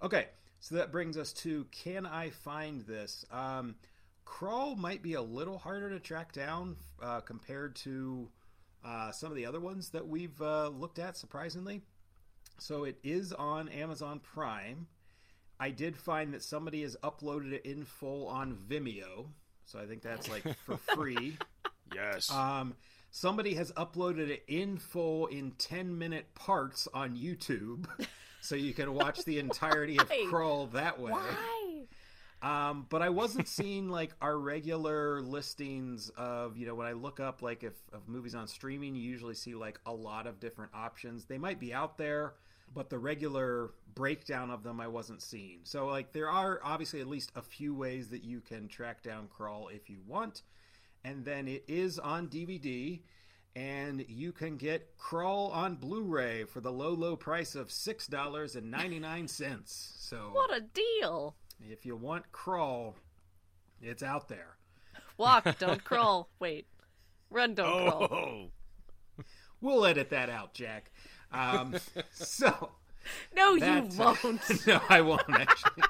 Okay, so that brings us to Can I Find This? Um, Krull might be a little harder to track down uh, compared to uh, some of the other ones that we've uh, looked at, surprisingly. So it is on Amazon Prime. I did find that somebody has uploaded it in full on Vimeo. So I think that's like for free. Yes. Um. Somebody has uploaded it in full in ten-minute parts on YouTube, so you can watch the entirety of Krull that way. Why? Um, but I wasn't seeing, like, our regular listings of, you know, when I look up, like, if of movies on streaming, you usually see, like, a lot of different options. They might be out there, but the regular breakdown of them I wasn't seeing. So, like, there are obviously at least a few ways that you can track down Krull if you want. And then it is on D V D, and you can get Krull on Blu-ray for the low, low price of six dollars and ninety-nine cents. So what a deal! If you want Krull, it's out there. Walk, don't crawl. Wait, run, don't oh. crawl. We'll edit that out, Jack. Um, so no, you won't. No, I won't actually.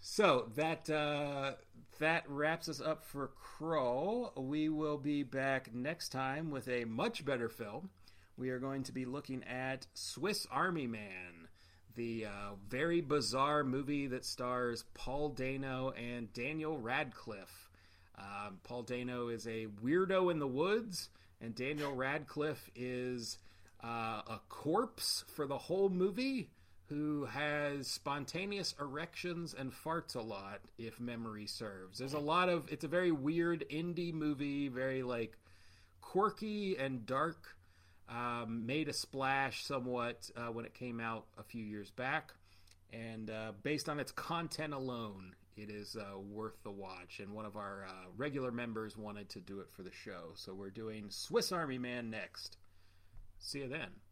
So that. Uh, That wraps us up for Krull. We will be back next time with a much better film. We are going to be looking at Swiss Army Man, the uh, very bizarre movie that stars Paul Dano and Daniel Radcliffe. Um, Paul Dano is a weirdo in the woods, and Daniel Radcliffe is uh, a corpse for the whole movie, who has spontaneous erections and farts a lot, if memory serves. There's a lot of... It's a very weird indie movie, very, like, quirky and dark. Um, made a splash somewhat uh, when it came out a few years back. And uh, based on its content alone, it is uh, worth the watch. And one of our uh, regular members wanted to do it for the show. So we're doing Swiss Army Man next. See you then.